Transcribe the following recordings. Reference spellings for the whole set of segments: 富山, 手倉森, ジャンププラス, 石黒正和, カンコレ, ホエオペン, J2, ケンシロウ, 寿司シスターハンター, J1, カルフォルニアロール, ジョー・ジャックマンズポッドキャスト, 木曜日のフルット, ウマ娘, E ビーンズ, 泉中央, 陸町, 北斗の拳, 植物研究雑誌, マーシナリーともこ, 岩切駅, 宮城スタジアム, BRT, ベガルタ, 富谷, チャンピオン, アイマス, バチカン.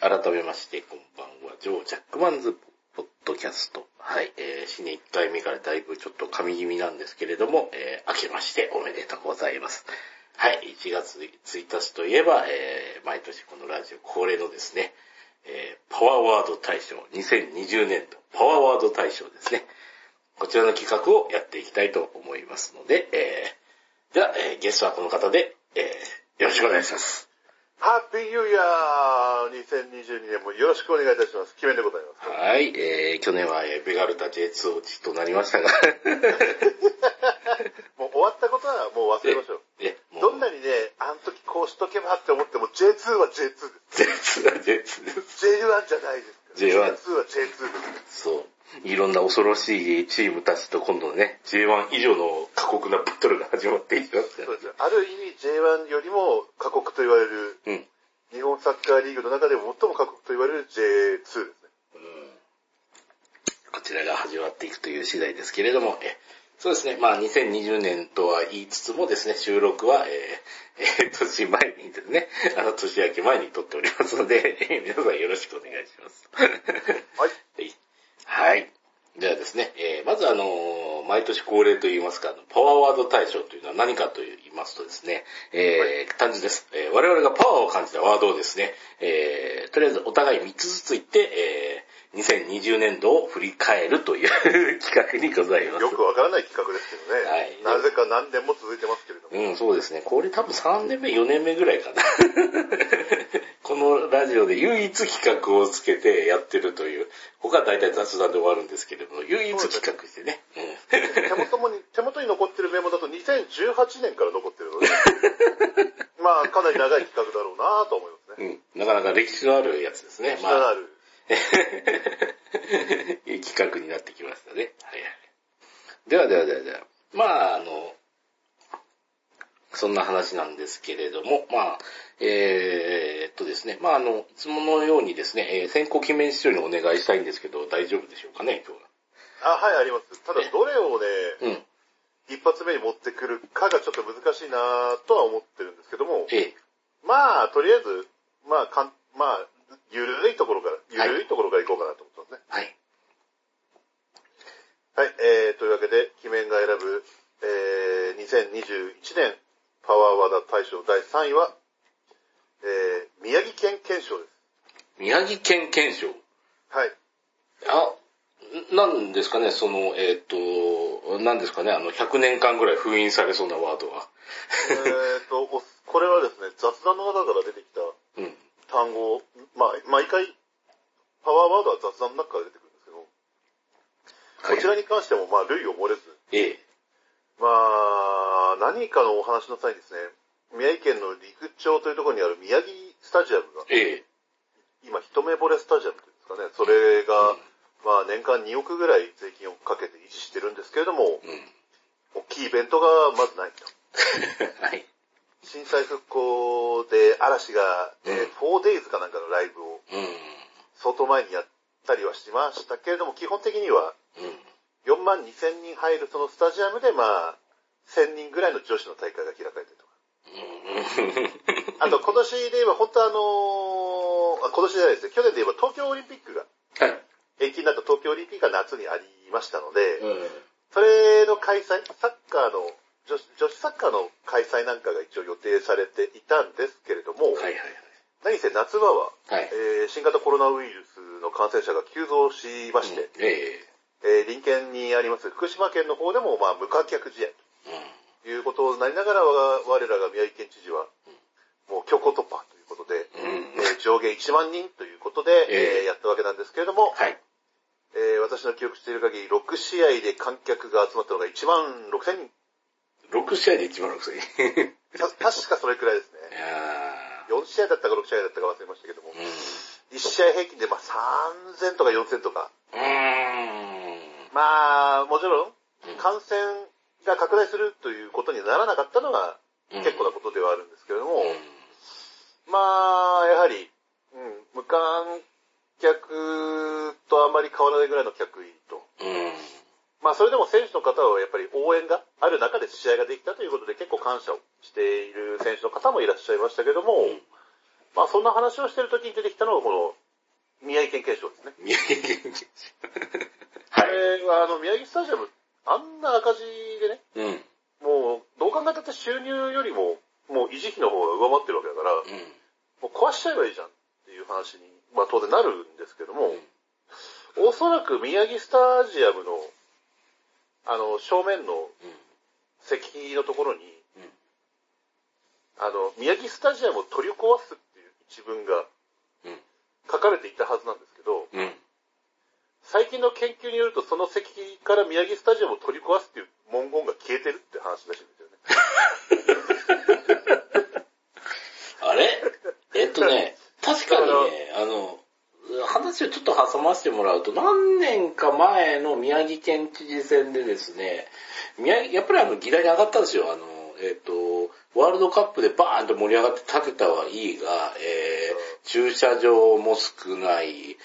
改めましてこんばんは、ジョー・ジャックマンズポッドキャスト。はい、新年1回目からだいぶちょっと噛み気味なんですけれども、明けましておめでとうございます。はい、1月1日といえば、毎年このラジオ恒例のですね、パワーワード大賞、2020年度パワーワード大賞ですね。こちらの企画をやっていきたいと思いますので、では、ゲストはこの方で、よろしくお願いします。ハッピーニューイヤー2022年もよろしくお願いいたします。キメンでございます。はい、去年はベガルタ J2 落ちとなりましたがもう終わったことはもう忘れましょう。もうどんなにね、あの時こうしとけばって思っても J2 は J2 です。J2 は J2 です。J1 じゃないです。J1 は J2 です。そう。いろんな恐ろしいチームたちと今度ね、J1 以上の過酷なバトルが始まっていきますから。そうです。ある意味 J1 よりも過酷と言われる、日本サッカーリーグの中でも最も過酷と言われる J2 ですね。こちらが始まっていくという次第ですけれども、そうですね、まあ2020年とは言いつつもですね、収録は、年前にですね、年明け前に撮っておりますので、皆さんよろしくお願いします。はい。はい。ではですね、まず毎年恒例といいますか、パワーワード大賞というのは何かと言いますとですね、単純です。我々がパワーを感じたワードをですね、とりあえずお互い3つずつ言って、2020年度を振り返るという企画にございます。よくわからない企画ですけどね。はい。なぜか何年も続いてますけれども。うん、そうですね。これ多分3年目、4年目ぐらいかな。このラジオで唯一企画をつけてやってるという、他は大体雑談で終わるんですけれども、唯一企画してね。手元に残ってるメモだと2018年から残ってるので、まあかなり長い企画だろうなと思いますね。うん、なかなか歴史のあるやつですね。歴史のある。いい企画になってきましたね。はいはい。では。まあそんな話なんですけれども、まあ、ですね、まあいつものようにですね、先行記名資料にお願いしたいんですけど、大丈夫でしょうかね、今日は。あ、はい、あります。ただ、どれをね、一発目に持ってくるかがちょっと難しいなとは思ってるんですけども、まあ、とりあえず、ゆるいところから、いこうかなと思ってますね。はい。はい、というわけで、記名が選ぶ、2021年、パワーワード大賞第3位は、宮城県県賞です。宮城県県賞。はい。なんですかね、なんですかね、100年間ぐらい封印されそうなワードは。これはですね、雑談の中から出てきた単語を、毎回、パワーワードは雑談の中から出てくるんですけど、はい、こちらに関しても、類を漏れず、何かのお話の際にですね、宮城県の陸町というところにある宮城スタジアムが、今、一目惚れスタジアムというんですかね、それが、年間2億ぐらい税金をかけて維持してるんですけれども、大きいイベントがまずないと。はい、震災復興で嵐が、4days かなんかのライブを、相当前にやったりはしましたけれども、基本的には、42,000人入るそのスタジアムで、1,000人ぐらいの女子の大会が開かれてるとか。あと、今年で言えば、本当今年じゃないですね、去年で言えば東京オリンピックが、延期になった東京オリンピックが夏にありましたので、それの開催、女子サッカーの開催なんかが一応予定されていたんですけれども、何せ夏場は、新型コロナウイルスの感染者が急増しまして、隣県にあります福島県の方でも無観客試合ということになりながら、我らが宮城県知事はもう強行突破ということで、上限1万人ということで、やったわけなんですけれども、私の記憶している限り6試合で観客が集まったのが16,000人。6試合で16,000人。確かそれくらいですね。4試合だったか6試合だったか忘れましたけども、1試合平均で3,000とか4,000とか。もちろん、感染が拡大するということにならなかったのが結構なことではあるんですけれども、やはり、無観客とあまり変わらないぐらいの客員と。それでも選手の方はやっぱり応援がある中で試合ができたということで結構感謝をしている選手の方もいらっしゃいましたけれども、まあそんな話をしてる時に出てきたのがこの宮城県警視庁ですね。宮城県警視庁。はい。宮城スタジアム、あんな赤字でね、うん、もうどう考えたって収入よりも、もう維持費の方が上回ってるわけだから、うん、もう壊しちゃえばいいじゃんっていう話に、まあ当然なるんですけども、うん、おそらく宮城スタジアムの、正面の席のところに、うん、宮城スタジアムを取り壊すっていう一文が、うん書かれていたはずなんですけど、うん、最近の研究によるとその席から宮城スタジアムを取り壊すっていう文言が消えてるって話らしいんですよね。あれ確かにね、話をちょっと挟ませてもらうと、何年か前の宮城県知事選でですね、やっぱり議題に上がったんですよ。ワールドカップでバーンと盛り上がって建てたはいいが、駐車場も少ない、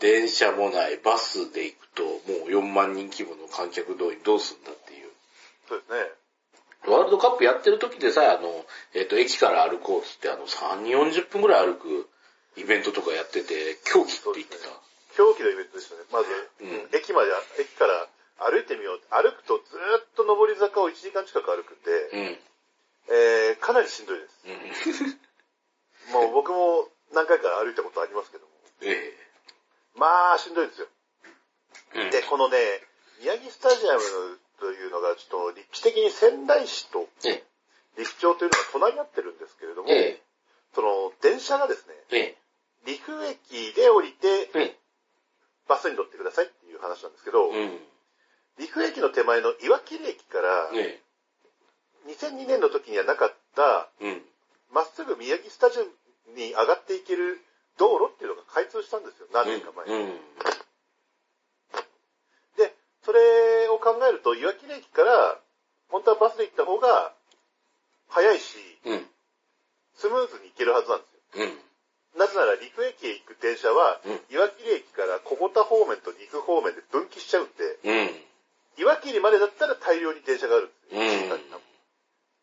電車もない、バスで行くともう4万人規模の観客動員どうすんだっていう。そうですね。ワールドカップやってる時でさえ駅から歩こうっつって3、40分ぐらい歩くイベントとかやってて、狂気って言ってた。狂気のイベントでしたね。まず、うん、駅から歩いてみよう。歩くとずーっと上り坂を1時間近く歩くんで、うんかなりしんどいです。うん、もう僕も何回か歩いたことありますけども。まあしんどいですよ。うん、で、このね、宮城スタジアムというのがちょっと立地的に仙台市と陸橋というのが隣り合ってるんですけれども、その電車がですね、陸駅で降りて、バスに乗ってくださいっていう話なんですけど、陸駅の手前の岩切駅から、2002年の時にはなかった、まっすぐ宮城スタジアムに上がっていける道路っていうのが開通したんですよ、何年か前に。で、それを考えると、岩切駅から、本当はバスで行った方が、早いし、スムーズに行けるはずなんですよ。なぜなら陸駅へ行く電車は、岩切駅から小五田方面と陸方面で分岐しちゃうんで、岩切までだったら大量に電車があるんですよ。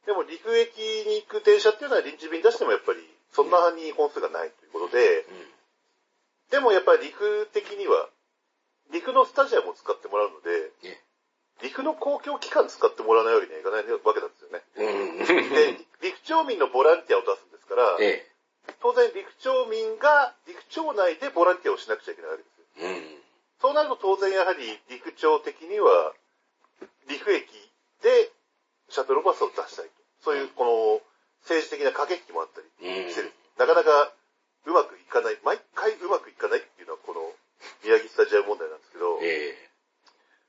でも陸駅に行く電車っていうのは臨時便出してもやっぱりそんなに本数がないということで、でもやっぱり陸的には陸のスタジアムを使ってもらうので、陸の公共機関使ってもらわないわけにはいかないわけなんですよね。で、陸町民のボランティアを出すんですから、当然陸町民が陸町内でボランティアをしなくちゃいけないわけですよ。そうなると当然やはり陸町的には陸駅でシャトルバスを出したいと。そういうこの政治的な駆け引きもあったりしてる。なかなかうまくいかない、毎回うまくいかないっていうのはこの宮城スタジアム問題なんですけど、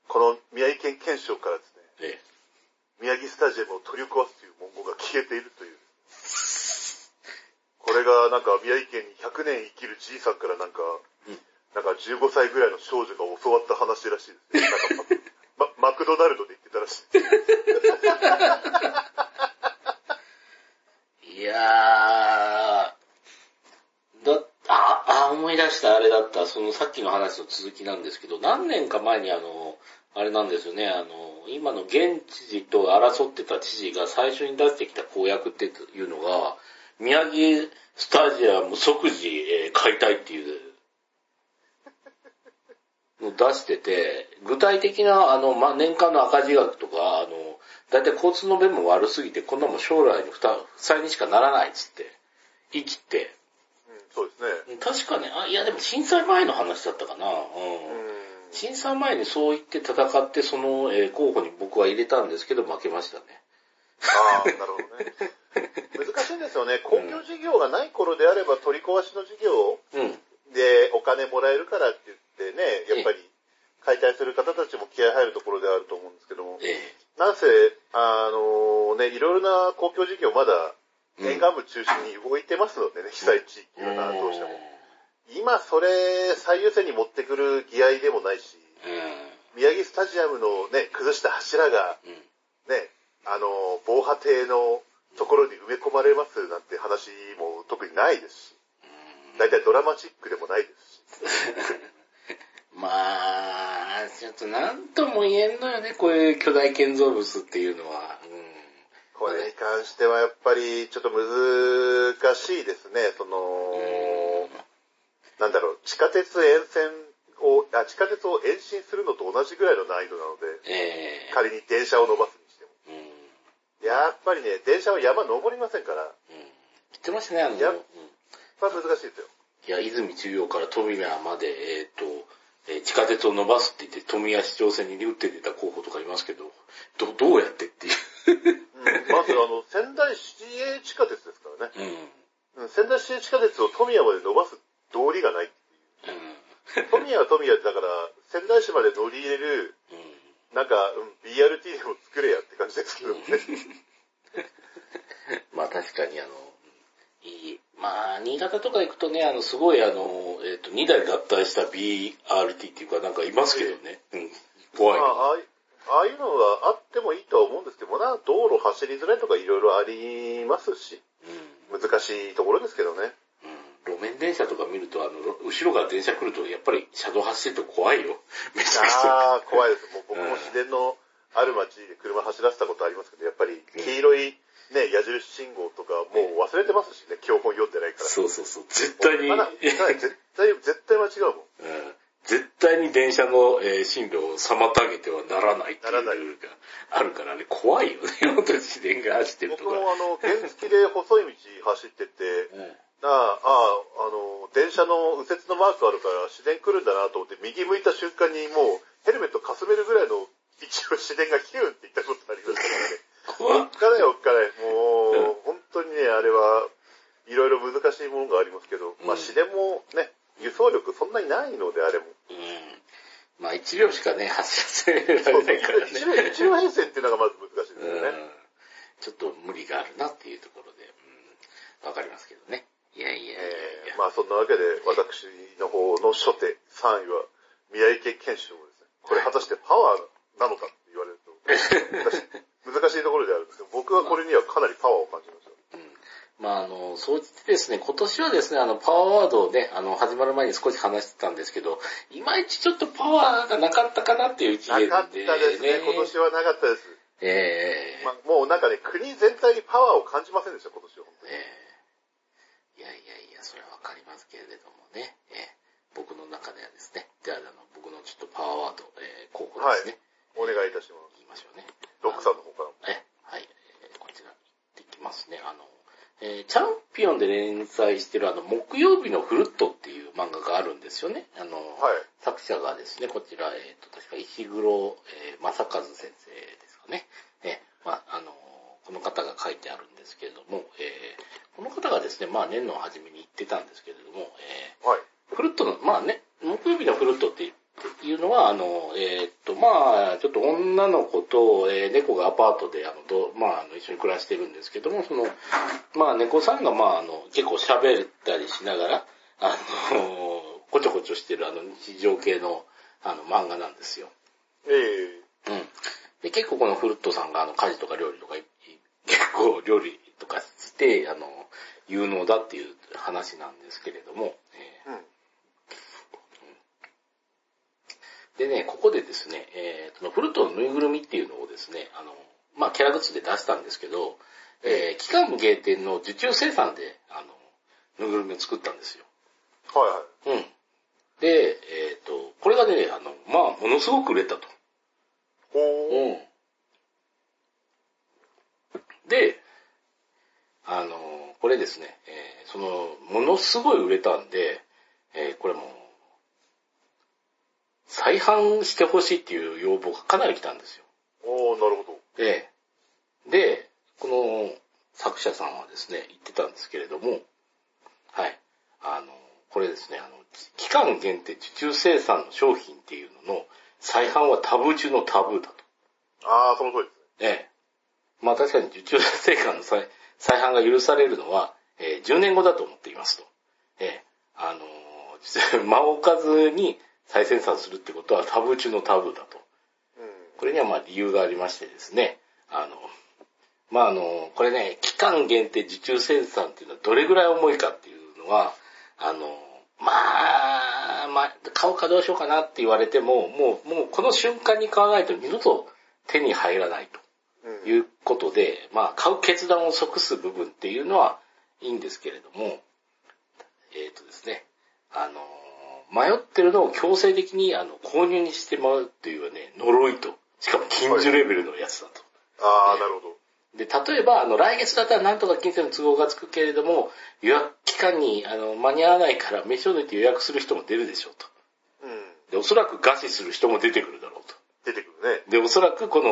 この宮城県検証からですね、宮城スタジアムを取り壊すという文言が消えているという。これがなんか宮城県に100年生きるじいさんからなんか15歳ぐらいの少女が教わった話らしいですね。なんかマクドナルドで言ってたらしい。いやー、思い出したあれだった、そのさっきの話の続きなんですけど、何年か前にあれなんですよね、今の現知事と争ってた知事が最初に出してきた公約っていうのが、宮城スタジアム即時解体っていう、出してて、具体的な年間の赤字額とかだいたい交通の便も悪すぎてこんなもん将来の負債にしかならないっつって言い切って、そうですね。確かね、いやでも震災前の話だったかな。震災前にそう言って戦ってその候補に僕は入れたんですけど負けましたね。ああ、なるほどね。難しいんですよね。公共事業がない頃であれば取り壊しの事業でお金もらえるからって言ってでね、やっぱり解体する方たちも気合入るところであると思うんですけども、なんせ、いろいろな公共事業まだ沿岸部中心に動いてますのでね、被災地域はどうしても。今それ最優先に持ってくる議題でもないし、宮城スタジアムのね、崩した柱が、ね、防波堤のところに埋め込まれますなんて話も特にないですし、だいたいドラマチックでもないですし、まあ、ちょっと何とも言えんのよね、こういう巨大建造物っていうのは。これに関してはやっぱりちょっと難しいですね。その、なんだろう、地下鉄を延伸するのと同じぐらいの難易度なので、仮に電車を伸ばすにしても。やっぱりね、電車は山登りませんから。言ってましたね、やっぱ難しいですよ。いや、泉中央から富山まで、地下鉄を伸ばすって言って、富谷市長選に打って出た候補とかいますけど、どうやってっていう、うん。まず仙台市営地下鉄ですからね。うん、仙台市営地下鉄を富谷まで伸ばす道理がないっていう。うん、富谷は富谷だから、仙台市まで乗り入れる、うん、なんか、BRT でも作れやって感じですけどね。まあ確かにまあ、新潟とか行くとね、すごい2台合体した BRT っていうかなんかいますけどね。うん。怖い。まあ、ああいうのはあってもいいとは思うんですけどもな、道路走りづらいとかいろいろありますし、うん、難しいところですけどね。うん。路面電車とか見ると、後ろから電車来るとやっぱり車道走ってると怖いよ。めちゃくちゃ。ああ、怖いです。もう僕も自然のある街で車走らせたことありますけど、やっぱり黄色い、うん、ね、矢印信号とかもう忘れてますしね、教本読んでないから。そうそうそう。絶対に。絶対間違うもん。うん。絶対に電車の進路を妨げてはならないっていうルールがあるからね、怖いよね、本当に自然が走ってるとか。僕も原付で細い道走ってて、うん、電車の右折のマークあるから自然来るんだなと思って、右向いた瞬間にもうヘルメットかすめるぐらいの一応自然がキューンって言ったことありますからね。おっかないおっかない。もう、本当にね、あれはいろいろ難しいものがありますけど、まあ、市電もね、輸送力そんなにないので、あれも。うん。まあ、1両しかね、走らせられないからね。1両編成っていうのがまず難しいですよね。ちょっと無理があるなっていうところで、わかりますけどね。いや。まあ、そんなわけで、私の方の初手、3位は、宮城県県首相ですね。これ果たしてパワーなのかって言われると、難しいところであるんですけど、僕はこれにはかなりパワーを感じました。うん。まあ、そうしてですね、今年はですね、パワーワードをね、始まる前に少し話してたんですけど、いまいちちょっとパワーがなかったかなっていう一年で、ね。なかったですね、今年はなかったです。まあ、もうなんかね、国全体にパワーを感じませんでした、今年は本当に。いや、それはわかりますけれどもね、僕の中ではですね、じゃあ、僕のちょっとパワーワード、候補ですね。はい、お願いいたします。言いましょうね。ロックさんの方から。はい。こちら、できますね。チャンピオンで連載してる木曜日のフルットっていう漫画があるんですよね。作者がですね、こちら、確か石黒正和先生ですかね。まあ、この方が書いてあるんですけれども、この方がですね、まあ、年の初めに言ってたんですけれども、フルットの、まあね、木曜日のフルットっていうのは、まあ、ちょっと女の子と、猫がアパートで、まあ、一緒に暮らしてるんですけども、まあ、猫さんが、まあ、結構喋ったりしながら、こちょこちょしてる日常系の、漫画なんですよ。うん。で、結構このフルットさんが、家事とか料理とか、結構料理とかして、有能だっていう話なんですけれども、でね、ここでですね、フルトのぬいぐるみっていうのをですね、まあ、キャラグッズで出したんですけど、期間無限店の受注生産で、ぬいぐるみを作ったんですよ。はい。うん。で、これがね、まあ、ものすごく売れたと。ほー。うん。で、これですね、ものすごい売れたんで、これも、再販してほしいっていう要望がかなり来たんですよ。なるほど。で、この作者さんはですね、言ってたんですけれども、はい。これですね、期間限定受注生産の商品っていうのの再販はタブー中のタブーだと。その通りですね。まあ確かに受注生産の再販が許されるのは、10年後だと思っていますと。間を置かずに、再生産するってことはタブー中のタブーだと。これにはまあ理由がありましてですね。まあこれね、期間限定受注生産っていうのはどれぐらい重いかっていうのは、まあ、買おうかどうしようかなって言われても、もうこの瞬間に買わないと二度と手に入らないと。いうことで、まあ買う決断を即す部分っていうのはいいんですけれども、ですね、迷ってるのを強制的に購入にしてもらうというね、呪いと、しかも近所レベルのやつだと。はい、ああ、なるほど。で、例えば、来月だったらなんとか金銭の都合がつくけれども、予約期間に、間に合わないから、飯を抜いて予約する人も出るでしょうと。うん。で、おそらく餓死する人も出てくるだろうと。出てくるね。で、おそらくこれ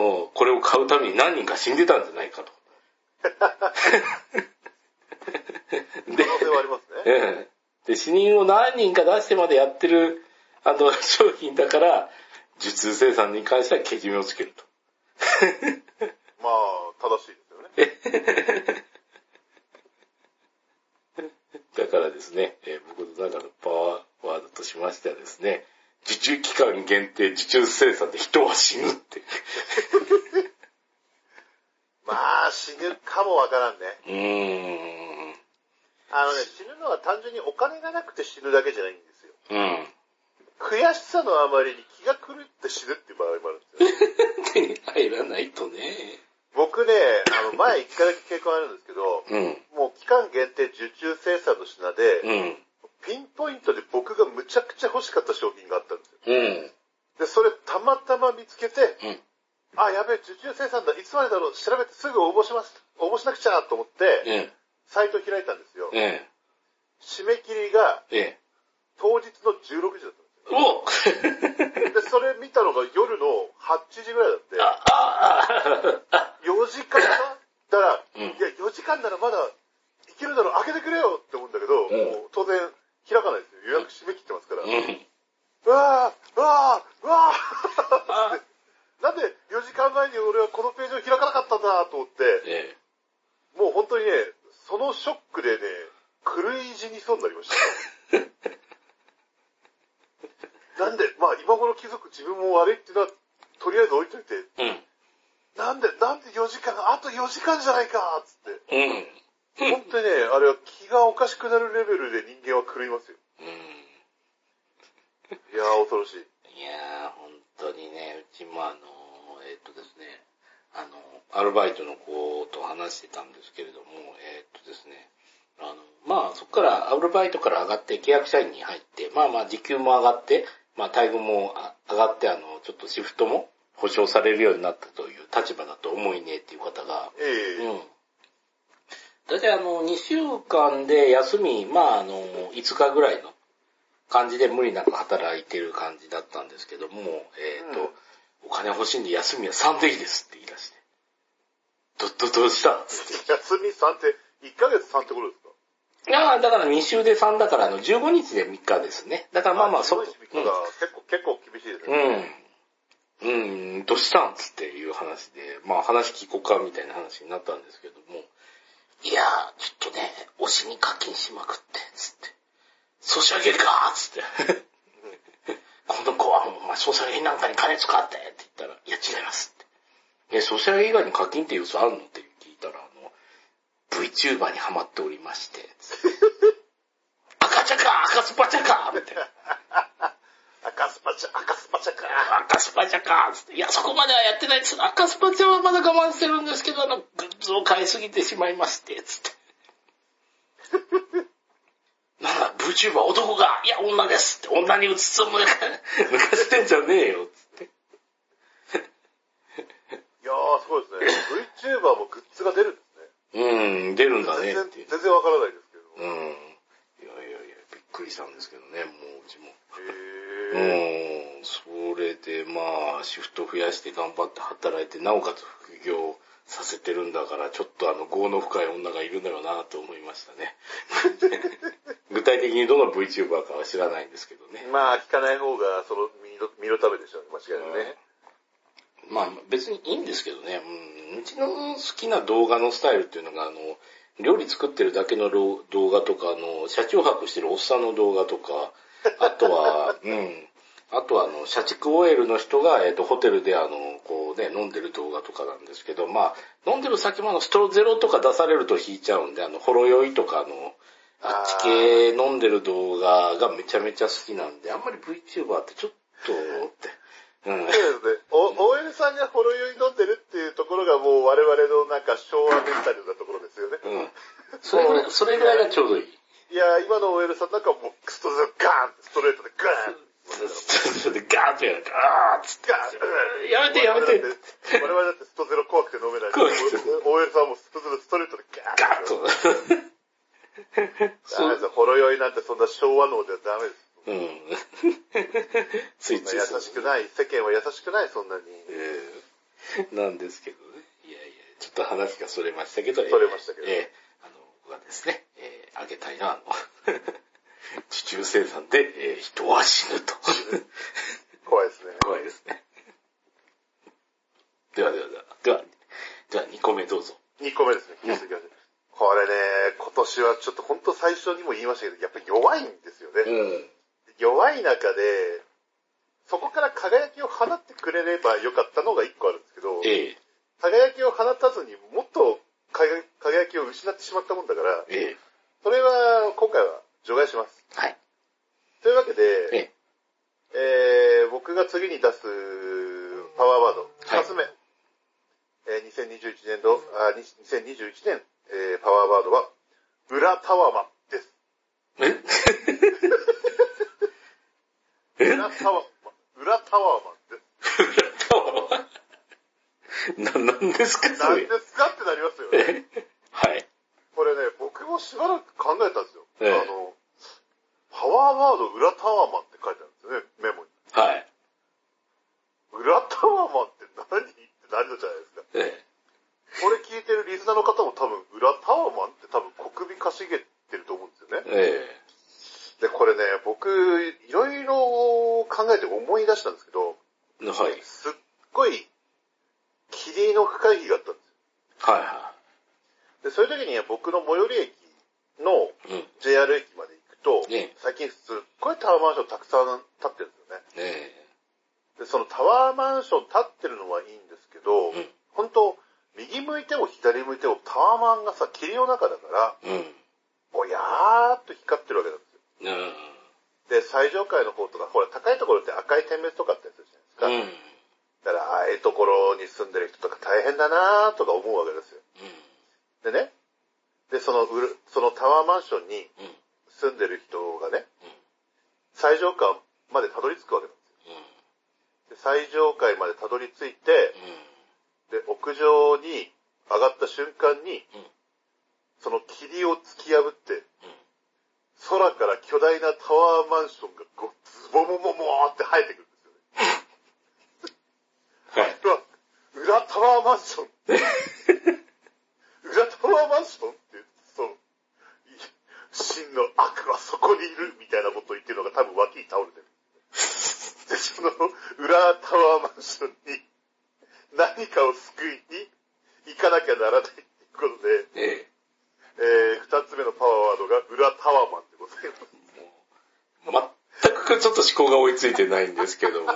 を買うために何人か死んでたんじゃないかと。可能性はありますね。うん。で、死人を何人か出してまでやってる、商品だから、受注生産に関してはけじめをつけると。まあ、正しいですよね。だからですね、僕の中のパワーワードとしましてはですね、受注期間限定受注生産で人は死ぬって。まあ、死ぬかもわからんね。死ぬのは単純にお金がなくて死ぬだけじゃないんですよ。うん。悔しさのあまりに気が狂って死ぬっていう場合もあるんですよ、ね。手に入らないとね。僕ね、前一回だけ経験あるんですけど、うん、もう期間限定受注生産の品で、うん、ピンポイントで僕がむちゃくちゃ欲しかった商品があったんですよ。うん、で、それたまたま見つけて、うん、あ、やべえ、受注生産だ、いつまでだろう、調べてすぐ応募します、応募しなくちゃと思って、うん、サイト開いたんですよ。うん、締め切りが、当日の16時だった。おで、それ見たのが夜の8時ぐらいだって。4時間だら、うん、いや、4時間ならまだいけるだろう、開けてくれよって思うんだけど、うん、もう当然開かないですよ。予約締め切ってますから。うん、うわぁ、うわぁ、うわぁなんで4時間前に俺はこのページを開かなかったんだと思って、もう本当にね、そのショックでね、狂い死にそうになりました。なんで、まあ今頃気づく自分も悪いっていうのは、とりあえず置いといて。うん、なんで4時間、あと4時間じゃないかーっつって。うん。本当にね、あれは気がおかしくなるレベルで人間は狂いますよ。うん。いやー、恐ろしい。いやー、本当にね、うちもですね、アルバイトの子と話してたんですけれども、ですね、まあそこからアルバイトから上がって契約社員に入って、まあまあ時給も上がって、まあ、待遇も上がって、ちょっとシフトも保証されるようになったという立場だと思いねっていう方が、うん。だいたい2週間で休み、まあ5日ぐらいの感じで無理なく働いてる感じだったんですけども、お金欲しいんで休みは3でいいですって言い出して。どうしたって休み3って、1ヶ月3ってことですか？いやだから2週で3だから15日で3日ですね。だからまあまあそこ、うん、結構厳しいですね。うん。どうしたんつっていう話で、まあ話聞こうかみたいな話になったんですけども、いやちょっとね、推しに課金しまくって、つって。ソシャゲかーつって。この子はもう、まあ、ソシャゲなんかに金使ってって言ったら、いや違いますって。ソシャゲ以外に課金って要素あるのって聞いたら、VTuber にハマっておりまして、赤ちゃか赤スパちゃかみたいな。赤スパちゃかつって、いや、そこまではやってないです。赤スパちゃはまだ我慢してるんですけど、グッズを買いすぎてしまいまして、つって。なんだ、VTuber 男が、いや、女ですって、女にうつつも抜かしてんじゃねえよ、つって。いやー、そうですね。VTuber もグッズが出る。うん、出るんだねっていう。全然わからないですけど。うん。いや、びっくりしたんですけどね、もううちも。へぇー。それでまあ、シフト増やして頑張って働いて、なおかつ副業させてるんだから、ちょっと業の深い女がいるんだろうなと思いましたね。具体的にどの VTuber かは知らないんですけどね。まあ、聞かない方が、その、身のためでしょうね、間違いないね。まあ別にいいんですけどね、うん、うちの好きな動画のスタイルっていうのが料理作ってるだけの動画とか車中泊してるおっさんの動画とか、あとは社畜 OL の人がホテルでこうね飲んでる動画とかなんですけど、まあ飲んでる先もストロゼロとか出されると引いちゃうんでほろ酔いとかあっち系飲んでる動画がめちゃめちゃ好きなんで、あんまり VTuber ってちょっとって。うん、OL さんがほろ酔い飲んでるっていうところがもう我々のなんか昭和メンタルなところですよね。うん。それぐらいがちょうどいい。いや、今の OL さんなんかもうクストレートガーンストレートでガーンストレートでガーンってやるから、あーっつって。やめてやめて。我々だってストゼロ怖くて飲めない。OL さんもストゼロストレートでガーンと。ほろ酔いなんてそんな昭和脳ではダメです。うん。ついつい。優しくない。世間は優しくない、そんなに。なんですけどね。いやいや、ちょっと話がそれましたけど、僕はですね、あげたいのは、地中生産で、人は死ぬと。怖いですね。怖いですね。では2個目どうぞ。2個目ですね。これね、今年はちょっと本当最初にも言いましたけど、やっぱり弱いんですよね。うん、弱い中で、そこから輝きを放ってくれればよかったのが一個あるんですけど、輝きを放たずにもっと輝きを失ってしまったもんだから、それは今回は除外します。はい。というわけで、僕が次に出すパワーワード、2つ目、2021年、パワーワードは、ブラタワマンです。ブラタワマンです。なんですかそれ。なんですかってなりますよね。はい。これね、僕もしばらく考えたんですよ。パワーワード、ブラタワマンって書いてあるんですよね、メモに。はい。ブラタワマンって何ってなるじゃないですか。これ聞いてるリスナーの方も多分、裏タワマンって多分小首かしげてると思うんですよね。で、これね、僕、いろいろ考えて思い出したんですけど、はい。すっごい、霧の深い日があったんですよ。はいはい。で、そういう時に僕の最寄り駅の JR 駅まで行くと、最近すっごいタワーマンションたくさん建ってるんですよね。で、そのタワーマンション建ってるのはいいんですけど、本当右向いても左向いてもタワマンがさ、霧の中だから、ぼやーっと光ってるわけなんですよ。で、最上階の方とか、ほら、高いところって赤い点滅とかってやつじゃないですか。だから、ああいうところに住んでる人とか大変だなーとか思うわけですよ。でね、で、そのタワーマンションに住んでる人がね、最上階までたどり着くわけなんですよ。で、最上階までたどり着いて、で、屋上に上がった瞬間に、その霧を突き破って、空から巨大なタワーマンションがこう、ズボモモモーって生えてくるんですよね。裏タワーマンション裏タワーマンションって言って、そう、真の悪はそこにいるみたいなことを言ってるのが多分脇に倒れてる。で、その裏タワーマンションに、何かを救いに行かなきゃならないっていうことで、二つ目のパワーワードが裏タワーマンでございます。全くちょっと思考が追いついてないんですけども、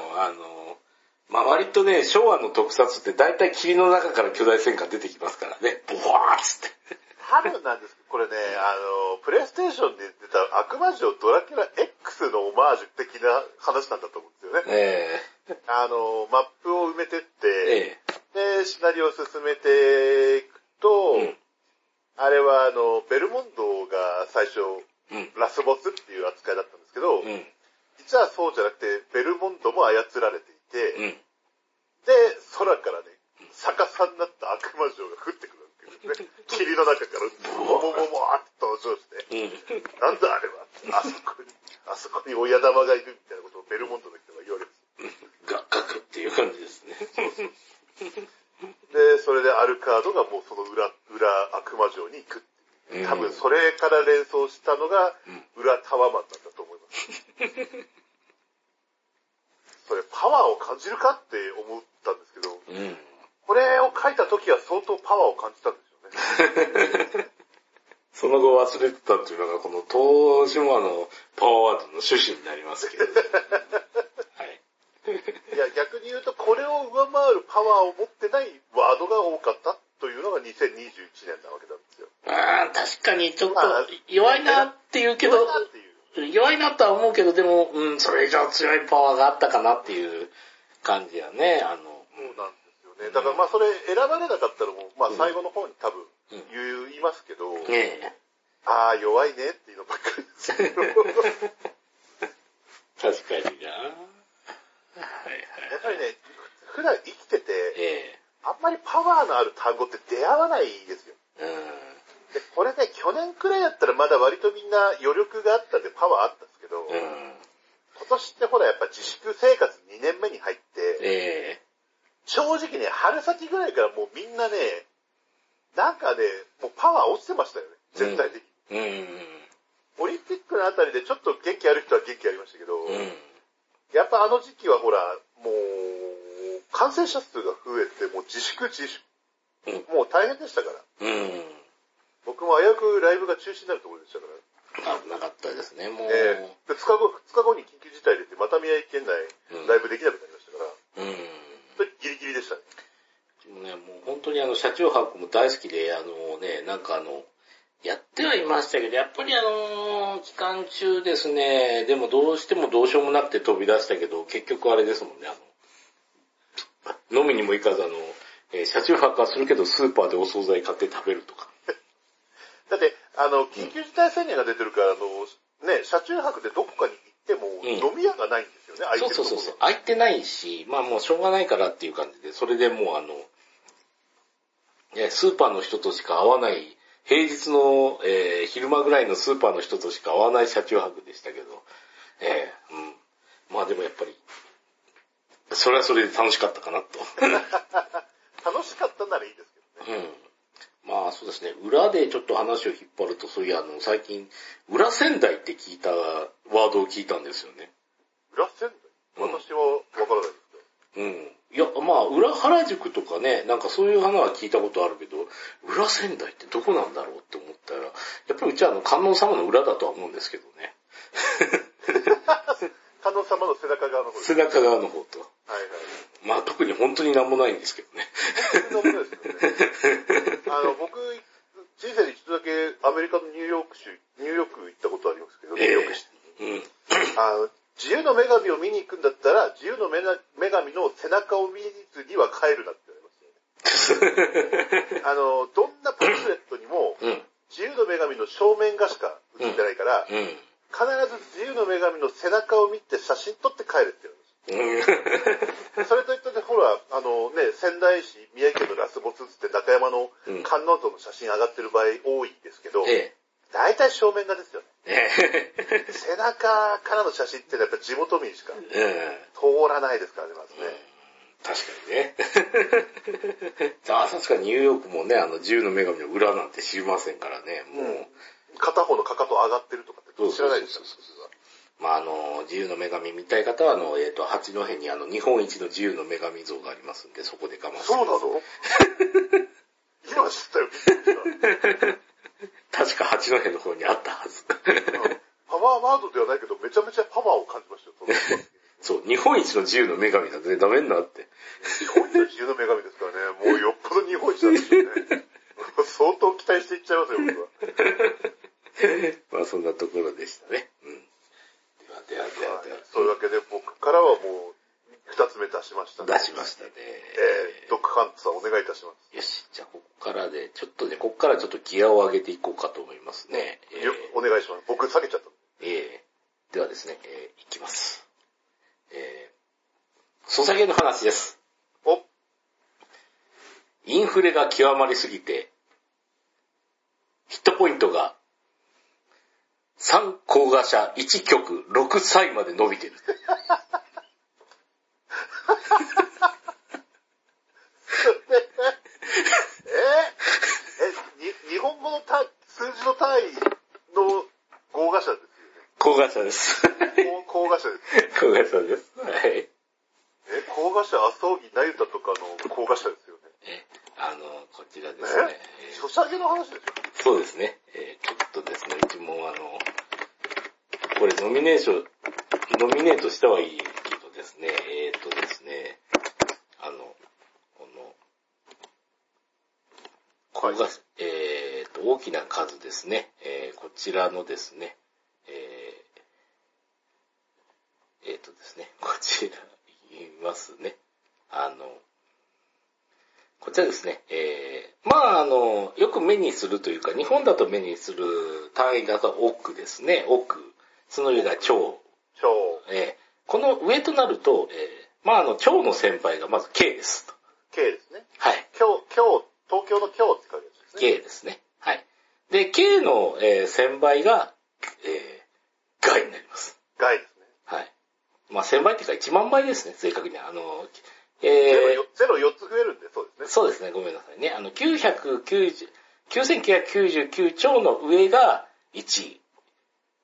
まあ、割とね、昭和の特撮って大体霧の中から巨大戦艦出てきますからね、ボワーッつって。多分なんですけど、これね、プレイステーションで出た悪魔城ドラキュラ X のオマージュ的な話なんだと思うんですよね。マップを埋めてって、で、シナリオを進めていくと、あれはベルモンドが最初、ラスボスっていう扱いだったんですけど、実はそうじゃなくて、ベルモンドも操られていて、で、空からね、逆さになった悪魔城が降ってくるわけですね。霧の中から、ボボボボーって登場して、なんだあれは、あそこに親玉がいるみたいなことをベルモンドの人が言われて、ガッガクっていう感じですね。で、それでアルカードがもうその裏悪魔城に行く。多分それから連想したのが、裏タワマンだったと思います。それパワーを感じるかって思ったんですけど、これを書いた時は相当パワーを感じたんでしょうね。その後忘れてたっていうのが、この東島のパワーワードの趣旨になりますけど。いや、逆に言うとこれを上回るパワーを持ってないワードが多かったというのが2021年なわけなんですよ。確かにちょっと弱いなっていうけど、弱いなとは思うけど、でも、それ以上強いパワーがあったかなっていう感じやね。そうなんですよね。だからまあそれ選ばれなかったらもう、まあ最後の方に多分言いますけど、ねえ。ああ、弱いねっていうのばっかりですけど。確かにな。はいはい。やっぱりね、普段生きてて、あんまりパワーのある単語って出会わないですよ。でこれね、去年くらいだったらまだ割とみんな余力があったんでパワーあったんですけど、今年ってほらやっぱ自粛生活2年目に入って、正直ね、春先ぐらいからもうみんなね、なんかね、もうパワー落ちてましたよね、全体的に。オリンピックのあたりでちょっと元気ある人は元気ありましたけど、やっぱあの時期はほら、もう感染者数が増えて、もう自粛、もう大変でしたから。僕も危うくライブが中止になるところでしたから。危なかったですね、もう。2日後に緊急事態出て、また宮城県内、ライブできなくなりましたから、ギリギリでしたね。でもね、もう本当に車中泊も大好きで、ね、なんかやってはいましたけど、やっぱり期間中ですね、でもどうしてもどうしようもなくて飛び出したけど、結局あれですもんね、飲みにも行かず車中泊はするけど、スーパーでお惣菜買って食べるとか。だって、緊急事態宣言が出てるから、ね、車中泊でどこかに行っても、飲み屋がないんですよね、空いてるところ。そうそうそう。空いてないし、まあもうしょうがないからっていう感じで、それでもうスーパーの人としか会わない、平日の、昼間ぐらいのスーパーの人としか会わない車中泊でしたけど、まあでもやっぱり、それはそれで楽しかったかなと。楽しかったならいいですけどね。まあそうですね、裏でちょっと話を引っ張ると、そういう最近、裏仙台って聞いた、ワードを聞いたんですよね。裏仙台、私はわからないですけど。いや、まあ、裏原宿とかね、なんかそういう話は聞いたことあるけど、裏仙台ってどこなんだろうって思ったら、やっぱりうちは観音様の裏だとは思うんですけどね。観音様の背中側の方です。背中側の方と。はいはい。まあ特に本当になんもないんですけどね。本当になんもないですよね。僕、人生で一度だけアメリカのニューヨーク行ったことありますけど、ニューヨーク市に。自由の女神を見に行くんだったら、自由の女神の背中を見ずには帰るなって言われますよね。どんなパンフレットにも、自由の女神の正面がしか映ってないから、必ず自由の女神の背中を見て写真撮って帰るって言われます。それといったね、ほら、仙台市、宮城県のラスボスって中山の観音像の写真上がってる場合多いんですけど、大体正面画ですよね。背中からの写真ってやっぱ地元民しか通らないですからね、まずね。確かにね。確かにニューヨークもね、自由の女神の裏なんて知りませんからね、もう。片方のかかと上がってるとかって知らないですよ。まあ自由の女神見たい方は八戸に日本一の自由の女神像がありますんで、そこで我慢して。そうなの？今知ったよ。確か八戸の方にあったはず。パワーワードではないけど、めちゃめちゃパワーを感じましたよ。そう、日本一の自由の女神なんてダメになって。日本一の自由の女神ですからね、もうよっぽど日本一なんですよね。相当期待していっちゃいますよ、僕は。まあそんなところでしたね。そういうわけで僕からはもう2つ目出しましたね。出しましたね。ドッグハントさんお願いいたします。よし、じゃあここからで、ここからちょっとギアを上げていこうかと思いますね。お願いします。僕下げちゃった。ではですね、いきます。ソシャゲの話です。インフレが極まりすぎて、ヒットポイントが3高画者1曲6歳まで伸びてる。日本語の数字の単位の高画者ですよね。高画者です。高画者です。高画者です。はい。高画者、麻生木那由他とかの高画者ですよね。こちらですね。ソシャゲの話ですよ。そうですね。ちょっとですね、うちもこれノミネートしたはいいけどですね、ですね、この、大きな数ですね、こちらのですね、こちら、ますね。こちらですね、まあよく目にするというか、日本だと目にする単位だと億ですね、億。その上が兆。兆。この上となると、まあ兆の先輩がまず K ですと。K ですね。はい。今日、東京の今日って書いてあるんですね。K ですね。はい。で、K の、1000倍が、外になります。外ですね。はい。まあ、1000倍っていうか1万倍ですね、正確には。0、4つ増えるんで、そうですね。そうですね、ごめんなさいね。9999兆の上が1、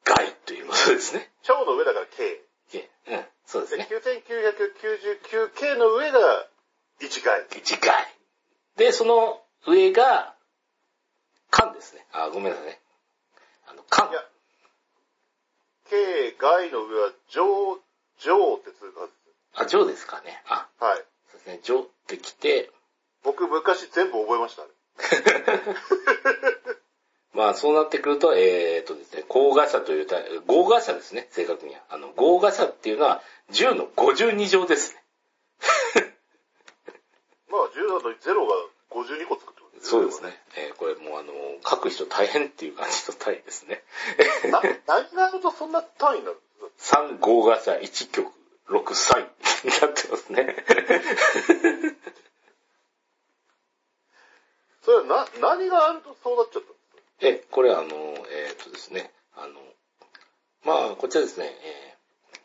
外ということですね。兆の上だから K。K。うん、そうですね。9999K の上が1外。1外。で、その上が、間ですね。あ、ごめんなさいね。間。いや、K 外の上は上って通過です。あ、上ですかね。あ、はい。そうですね。上ってきて。僕昔全部覚えましたね。まあそうなってくると、ですね、合賀社ですね。正確には。合賀社っていうのは10の52乗ですね。まあ10だと0が52個つく。そうですね。これもう書く人大変っていう感じの単位ですね。何があるとそんな単位になるんですか ?3、5ガチャ、1曲、6、3になってますね。それは何があるとそうなっちゃったんですかこれはですね、まあ、こちらですね、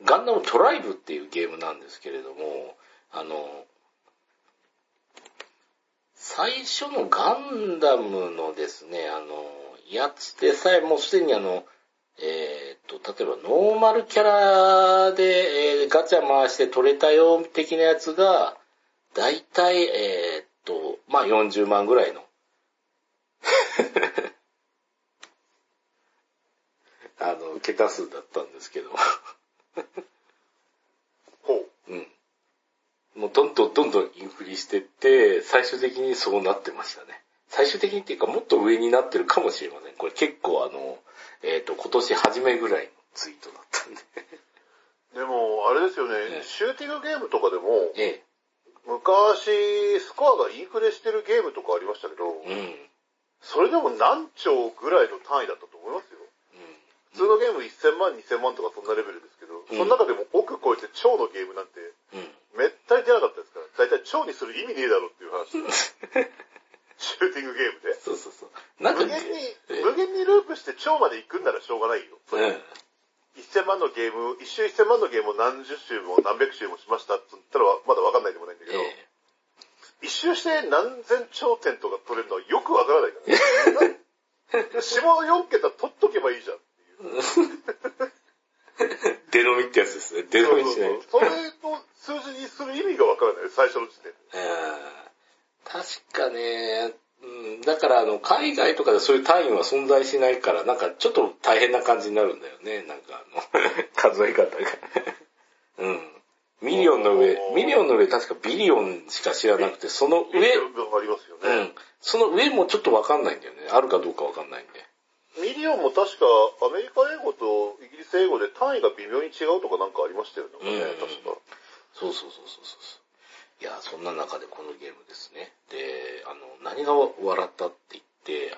ガンダムトライブっていうゲームなんですけれども、最初のガンダムのですね、やつでさえもうすでに例えばノーマルキャラで、ガチャ回して取れたよ的なやつが、だいたい、まあ、40万ぐらいの。桁数だったんですけど。ほう。うん。もうどんどんインフリしてって、最終的にそうなってましたね。最終的にっていうか、もっと上になってるかもしれません。これ結構今年初めぐらいのツイートだったんで。でも、あれですよね、シューティングゲームとかでも、昔、スコアがインフレしてるゲームとかありましたけど、うん、それでも何兆ぐらいの単位だったと思いますよ。普通のゲーム1000万、2000万とかそんなレベルですけど、その中でも億超えて超のゲームなんて、めったに出なかったですから、だいたい超にする意味ねえだろっていう話で。シューティングゲームで。そうそうそう。なんか無限にループして超まで行くんならしょうがないよ。1000万のゲーム、一周1000万のゲームを何十周も何百周もしましたって言ったらまだわかんないでもないんだけど、一周して何千兆点とか取れるのはよくわからないからね。下の4桁取っとけばいいじゃん。出飲みってやつですね。出飲みしないと。それを数字にする意味がわからない。最初の時点で。確かね、だから海外とかでそういう単位は存在しないから、なんかちょっと大変な感じになるんだよね。なんか数え方が。うん。ミリオンの上確かビリオンしか知らなくて、その上。ビリオンがありますよね。うん。その上もちょっとわかんないんだよね。あるかどうかわかんないんで。ミリオンも確かアメリカ英語とイギリス英語で単位が微妙に違うとかなんかありましたよね。確か。そう。いや、そんな中でこのゲームですね。で、何が笑ったって言って、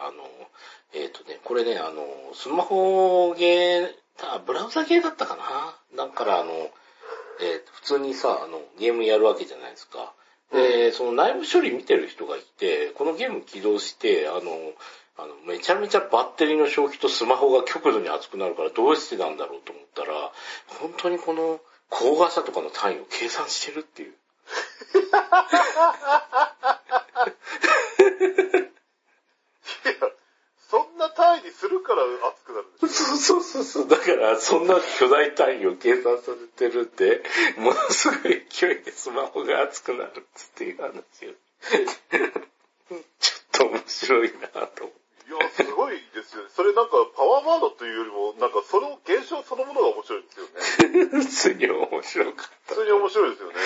これね、スマホゲー、ブラウザゲーだったかな。だから普通にさ、ゲームやるわけじゃないですか。で、その内部処理見てる人がいて、このゲーム起動して、めちゃめちゃバッテリーの消費とスマホが極度に熱くなるからどうしてなんだろうと思ったら、本当にこの高画質とかの単位を計算してるっていう。いや、そんな単位にするから熱くなるんですよ。そう。だから、そんな巨大単位を計算させてるって、ものすごい勢いでスマホが熱くなるっていう話を。ちょっと面白いなと思って。いや、すごいですよね。それなんかパワーワードというよりも、なんかその現象そのものが面白いですよね。普通に面白いですよね。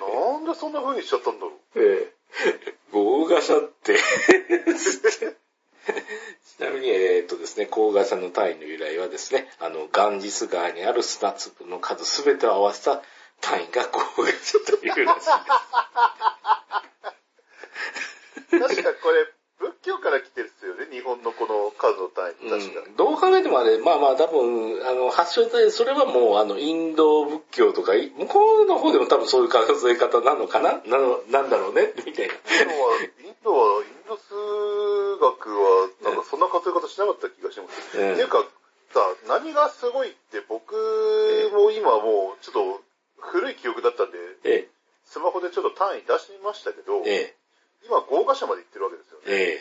なんでそんな風にしちゃったんだろう。合賀社って。ちなみに、ですね、合賀社の単位の由来はですね、ガンジス川にある砂粒の数すべてを合わせた単位が高月というらしい確かこれ仏教から来てるっすよね、日本のこの数の単位、確か、うん、どう考えてもあれ、まあまあ多分発祥で、それはもうインド仏教とか向こうの方でも多分そういう数え方なのかな、なんだろうねみたいな。インドはインド数学はなんかそんな数え方しなかった気がします。ね、っていうかさ、何がすごいって僕も今もうちょっと古い記憶だったんで、スマホでちょっと単位出しましたけど。今、豪華社まで行ってるわけですよね。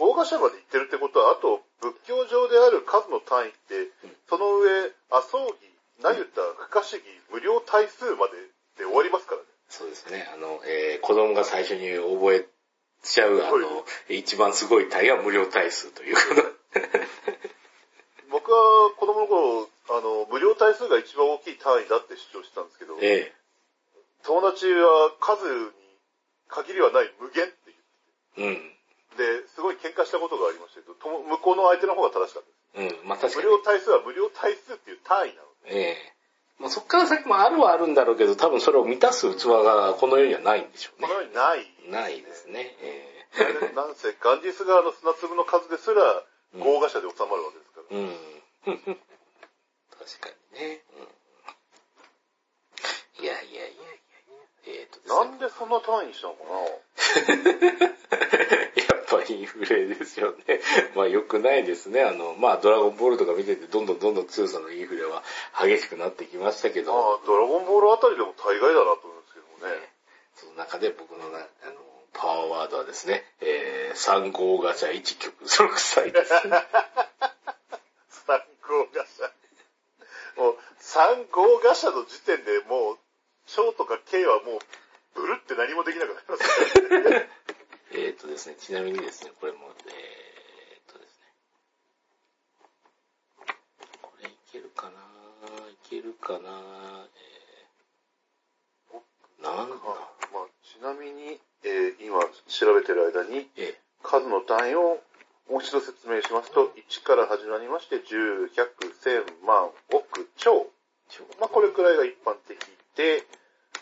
豪華社まで行ってるってことは、あと、仏教上である数の単位って、その上、阿僧祇、那由他、不可思議、無量大数までで終わりますからね。そうですね。子供が最初に覚えちゃう、一番すごい単位は無量大数ということ。僕は子供の頃、無量大数が一番大きい単位だって主張してたんですけど、友達は数に、限りはない無限って言ってて、うん、ですごい喧嘩したことがありましたけど、向こうの相手の方が正しかったです、うん、まあ確かに無料対数は無料対数っていう単位なので、まあ、そっから先もあるはあるんだろうけど、多分それを満たす器がこの世にはないんでしょうね。この世にないですね。なんせガンジス川の砂粒の数ですら豪華者で収まるわけですから、うんうん、確かにね、うん、いやなんでそんな単位にしたのかなやっぱインフレですよね。まあ良くないですね。まあドラゴンボールとか見ててどんどん強さのインフレは激しくなってきましたけど。ああ、ドラゴンボールあたりでも大概だなと思うんですけどね。その中で僕のパワーワードはですね、3号ガチャ1曲6歳ですね。3号ガチャ。もう3号ガチャの時点でもう、小とか K はもう、ブルって何もできなくなりますね。ですね、ちなみにですね、これも、ですね。これいけるかな、なんだ、まあ、ちなみに、今調べてる間に、数の単位をもう一度説明しますと、1から始まりまして、10、100、1000、万、億、兆。まあ、これくらいが一般的。で、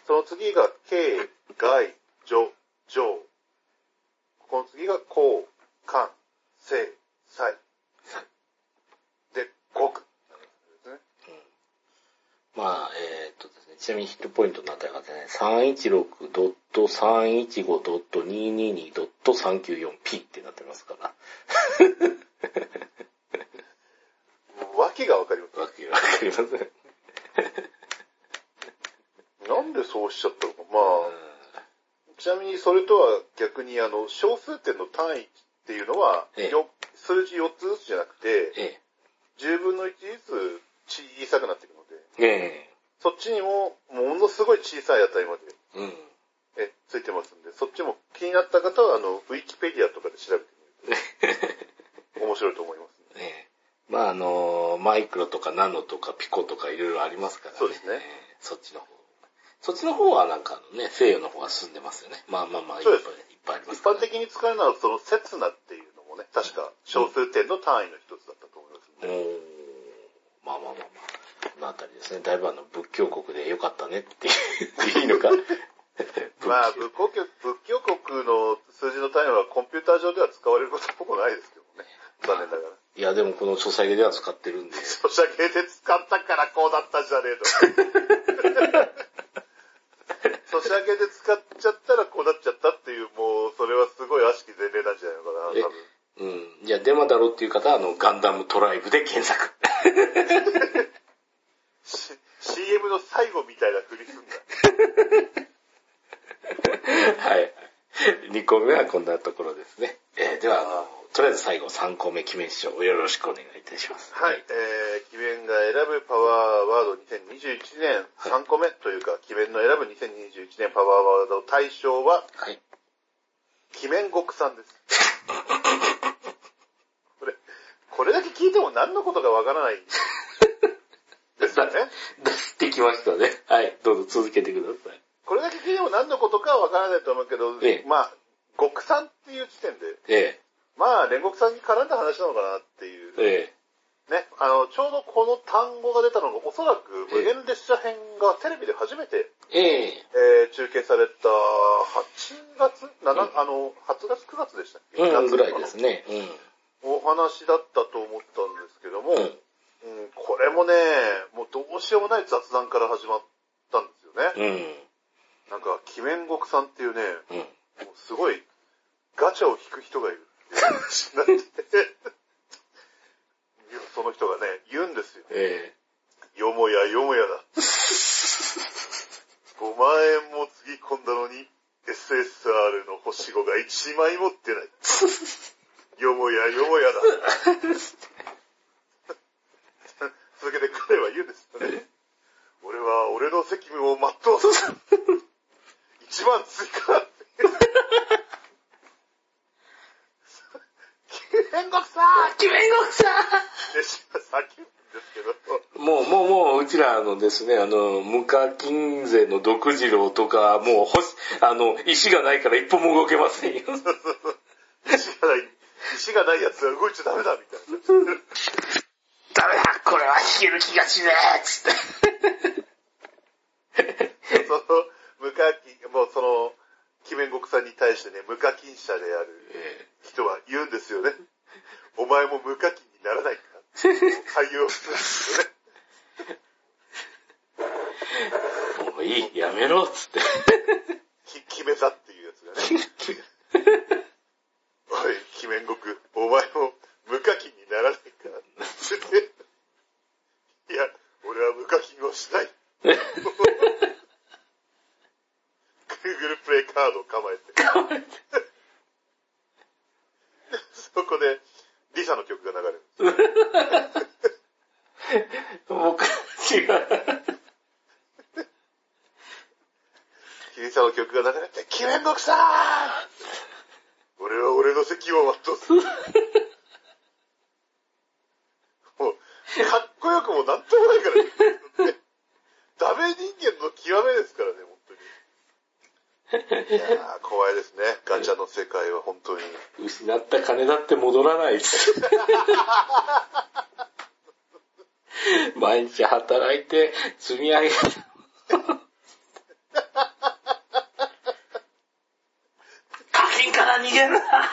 その次が、慶、外、女、上。この次が、公、官、正、才。で、国。ね、うん、まあ、ですね、ちなみにヒットポイントになった方ね、316.315.222.394P ってなってますから。訳がわかります。訳がわかりますね。なんでそうしちゃったのか。まあ、ちなみにそれとは逆に小数点の単位っていうのは、数字4つずつじゃなくて、10分の1ずつ小さくなっていくので、そっちにもものすごい小さい値まで、ついてますんで、そっちも気になった方はウィキペディアとかで調べてみると面白いと思いますね。まあマイクロとかナノとかピコとかいろいろありますからね。そうですね。そっちの方はなんかね、西洋の方が進んでますよね。まあ、いっぱいあります、ね。一般的に使うのは、その、刹那っていうのもね、確か、小数点の単位の一つだったと思います、ね。まあ、このあたりですね、だいぶ仏教国で良かったねっていいのか。まあ、仏教国の数字の単位はコンピューター上では使われることはほぼないですけどね。残念ながら。いや、でもこの著作では使ってるんで。著作で使ったからこうだったんじゃねえの。年明けで使っちゃったらこうなっちゃったっていう、もうそれはすごい悪しき前例なんじゃないのかな、多分。うん。じゃあデマだろうっていう方はガンダムトライブで検索。CM の最後みたいな振りすんだ。はい。2個目はこんなところですね。ではとりあえず最後3個目、鬼面師匠をよろしくお願いいたします。はい。鬼面が選ぶパワーワード2021年3個目というか、鬼面の選ぶ2021年パワーワード対象は、はい、鬼面極さんです。これだけ聞いても何のことかわからないですよね。出してきましたね。はい。どうぞ続けてください。これだけ聞いても何のことかはわからないと思うけど、まあ、極さんっていう時点で、まあ、煉獄さんに絡んだ話なのかなっていう。ね、ちょうどこの単語が出たのが、おそらく無限列車編がテレビで初めて、中継された8月、7、8月9月でしたっけ、うん、ぐらいですね、うん。お話だったと思ったんですけども、うんうん、これもね、もうどうしようもない雑談から始まったんですよね。うん、なんか、鬼面国さんっていうね、うん、もうすごいガチャを引く人がいるっていう話になってて、その人がね、言うんですよ。よもやよもやだ。5万円もつぎ込んだのに、SSR の星5が1枚持ってない。よもやよもやだ。続けて彼は言うんですよね。俺は俺の責務を全うする。1万追加。鬼面国さん鬼面国さんでしか叫ぶんですけど。もう、うちらですね、無課金税の毒次郎とか、もう、石がないから一歩も動けませんよ。石がないやつは動いちゃダメだ、みたいな。ダメだこれは引ける気がしねえつって。無課金、もう鬼面国さんに対してね、無課金者である人は言うんですよね。お前も無課金にならないから。採用するんですよね。もういい、やめろっつって。決めたっていうやつがね。おい、鬼面国、お前も無課金にならないから。いや、俺は無課金をしない。Google プレイカードを構えて。そこで、リサの曲が流れる。おかしい。リサの曲が流れて、鬼面国さん俺は俺の席を全うする。もう、かっこよくもなんともないからね。ダメ人間の極めですからね、本当に。いやー怖いですね。ガチャの世界は本当に。失った金だって戻らない。毎日働いて積み上げた。課金から逃げるな。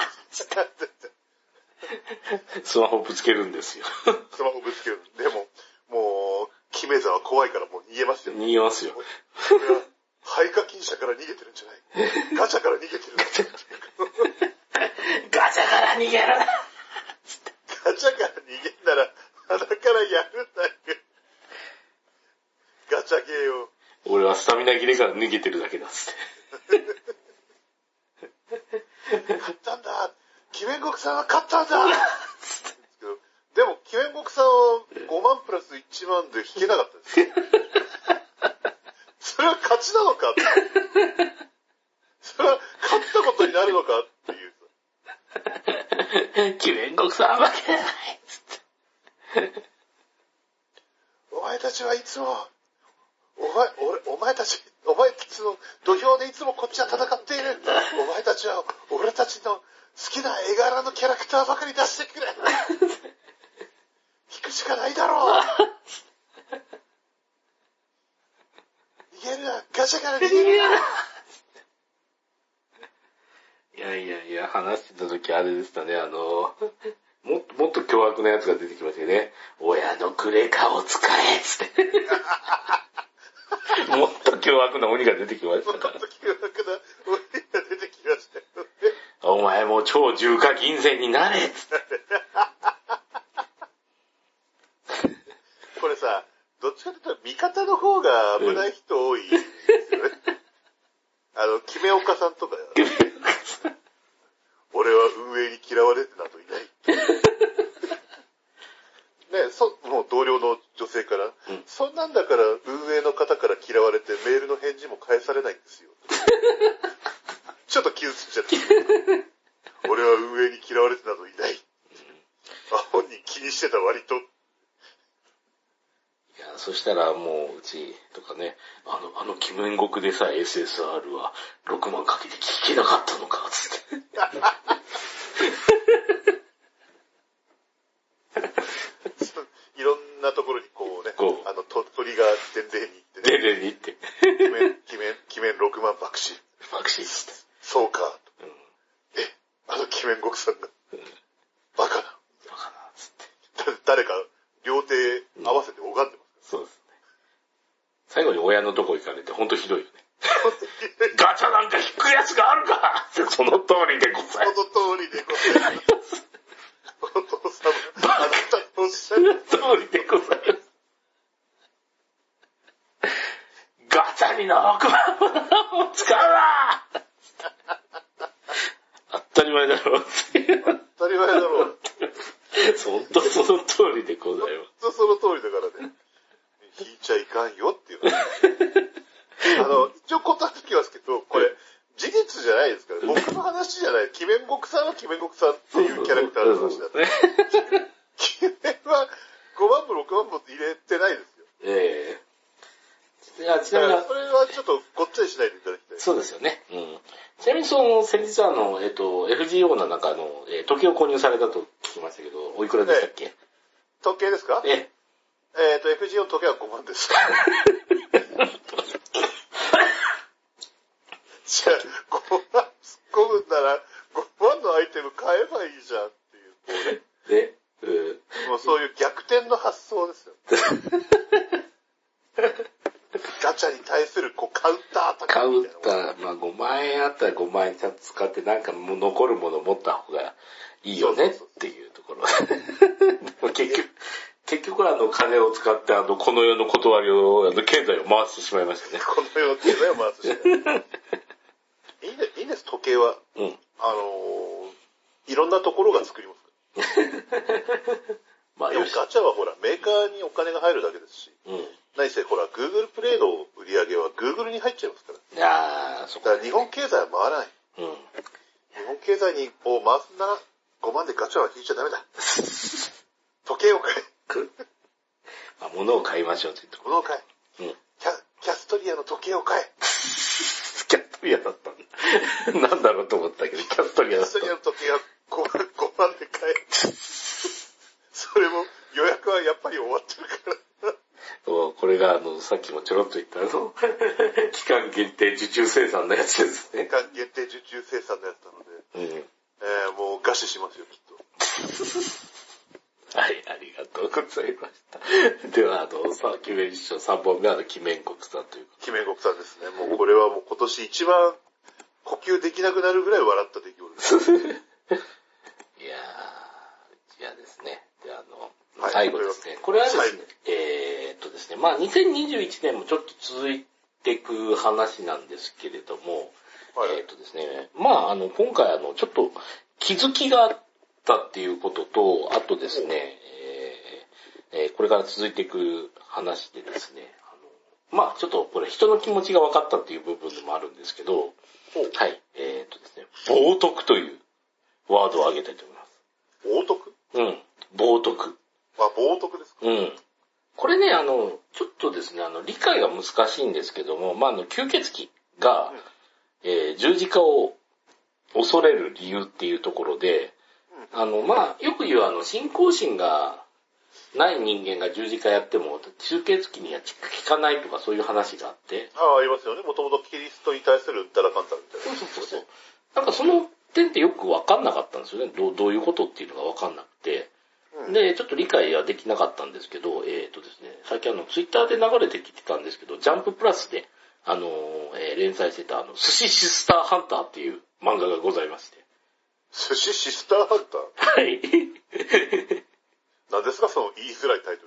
スマホぶつけるんですよ。スマホぶつける。でも、もう、決め座は怖いからもう逃げますよ、ね。逃げますよ。廃課金者から逃げてるんじゃないガチャから逃げてるガチャから逃げるなガチャから逃げんなら鼻からやるんだよガチャゲーよ俺はスタミナ切れから逃げてるだけだっつって勝ったんだ鬼面国さんは勝ったんだでも鬼面国さんは5万プラス1万で引けなかったですそれは勝ちなのかってそれは勝ったことになるのかっていうさ。鬼面国さんは負けないっつって。お前たちはいつも、お前たちの土俵でいつもこっちは戦っている。お前たちは俺たちの好きな絵柄のキャラクターばかり出してくれ。引くしかないだろう。逃げるなガチャから逃げるないやいやいや、話してた時あれでしたね、もっと凶悪なやつが出てきましたよね。親のクレカを使えつって。もっと凶悪な鬼が出てきましたから。もっと凶悪な鬼が出てきましたよね。お前も超重課金銭になれつって。これさ、どっちかというと味方の方が危ない人多いですよね。キメオカさんとか。俺は運営に嫌われてなどいない。ね、もう同僚の女性から、うん、そんなんだから運営の方から嫌われてメールの返事も返されないんですよ。ちょっと傷ついちゃって。俺は運営に嫌われてなどいない。本人気にしてた割と。いやそしたらもううちとかね、鬼面国でさえ SSR は6万かけて聞けなかったのかっつってりがでんでんに行ってね。でんでんに行って。鬼面6万爆死。爆死。そうか。うん、あの鬼面極さんが、うん、バカな。バカな、つって。誰か、両手合わせて拝んでます、うん。そうですね。最後に親のとこ行かれて、ほんとひどいよね。ガチャなんか引くやつがあるかその通りでございます。その通りでございます。お父様、あなたのおっしゃる通りでございます。ガチャに7億万も使うな当たり前だろう当たり前だろうほんとその通りでございます。ほんとその通りだからね。引いちゃいかんよっていう。一応答えてきますけど、これ、事実じゃないですから、僕の話じゃない。鬼面極さんは鬼面極さんっていうキャラクターの話だった。鬼面は5万も6万もって入れてないですよ。ええー。いや、ちなみに。それはちょっとごっちゃりしないでいただきたい。そうですよね。うん。ちなみに先日FGO の中の、時計を購入されたと聞きましたけど、おいくらでしたっけ？時計ですか？FGO の時計は5万です。じゃあ、5万突っ込むんなら、5万のアイテム買えばいいじゃんっていう。ね。もうそういう逆転の発想ですよ。ガチャに対するこうカウンターとか。カウンター、まあ5万円あったら5万円ちゃんと使ってなんかもう残るもの持った方がいいよねっていうところ。結局金を使ってこの世の断りを、経済を回してしまいましたね。この世の経済を回してしまいました。いいんです、時計は。うん。いろんなところが作りますから。まあ、ガチャはほら、メーカーにお金が入るだけですし。うん。何せほら、Google プレイの売り上げは Google に入っちゃいますから。いやー、そっか。だから日本経済は回らない。うん。日本経済にこう回すなら、5万でガチャは引いちゃダメだ。時計を買え。まあ、物を買いましょうと言って。物を買え。うん。キャストリアの時計を買え。キャストリアだったんだ。なんだろうと思ったけど、キャストリアだった。キャストリアの時計は5万で買え。それも予約はやっぱり終わってるから。これがさっきもちょろっと言った期間限定受注生産のやつですね。期間限定受注生産のやつなので、うん、もう餓死しますよ、きっと。はい、ありがとうございました。では、鬼面師匠3本目は鬼面国産ということ。鬼面国産ですね。もうこれはもう今年一番呼吸できなくなるぐらい笑った出来事です。いやですね。で、最後ですね。これはですね、ですね、まあ2021年もちょっと続いていく話なんですけれども、はい、ですね、まあ今回ちょっと気づきがあったっていうことと、あとですね、これから続いていく話でですね、まあちょっとこれ人の気持ちが分かったっていう部分でもあるんですけど、はい、ですね、冒涜というワードを挙げたいと思います。冒涜？うん、冒涜。あ、冒涜ですか？うん。これね、ちょっとですね、理解が難しいんですけども、まあ、吸血鬼が、十字架を恐れる理由っていうところで、まあ、よく言う信仰心がない人間が十字架やっても、吸血鬼には効かないとかそういう話があって。ありますよね。もともとキリストに対するうんたらかんたらみたいな。そう。なんかその点ってよくわかんなかったんですよね。どういうことっていうのがわかんなくて。で、ちょっと理解はできなかったんですけど、ですね、最近ツイッターで流れてきてたんですけど、ジャンププラスで、連載してた寿司シスターハンターっていう漫画がございまして。寿司シスターハンター？はい。何ですかその言いづらいタイ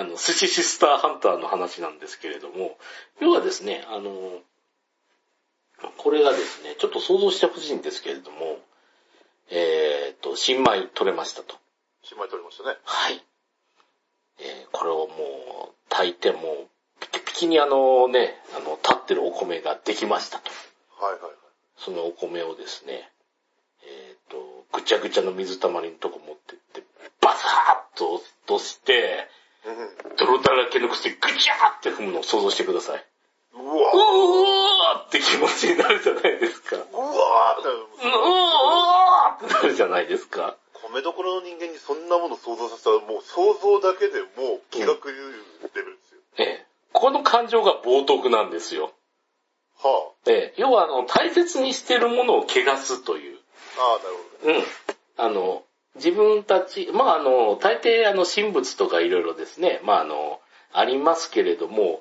トル。寿司シスターハンターの話なんですけれども、要はですね、これがですね、ちょっと想像してほしいんですけれども、新米取れましたと。新米取れましたね。はい。これをもう炊いてもピキピキに立ってるお米ができましたと。はいはいはい。そのお米をですね、ぐちゃぐちゃの水たまりのとこ持ってってバサーッと落として、泥だらけの口でぐちゃーって踏むのを想像してください。うわーって気持ちになるじゃないですか。うわーってなるじゃないですか。米どころの人間にそんなものを想像させたらもう想像だけでもう気が狂うレベルですよ。この感情が冒涜なんですよ。はあ。要は大切にしてるものを汚すという。ああ、なるほど。うん。自分たち、まあ大抵神仏とかいろいろですね、まあありますけれども、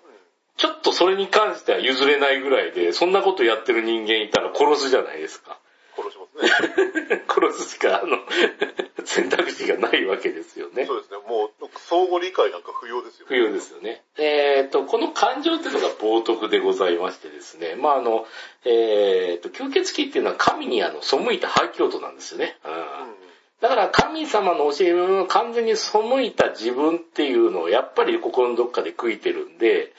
ちょっとそれに関しては譲れないぐらいで、そんなことやってる人間いたら殺すじゃないですか。殺しますね。殺すしか選択肢がないわけですよね。そうですね。もう相互理解なんか不要ですよね。不要ですよね。この感情っていうのが冒涜でございましてですね。まあ吸血鬼っていうのは神に背いた廃教徒なんですよね。うん。うんだから神様の教えを完全に背いた自分っていうのをやっぱり心のどっかで悔いてるんで、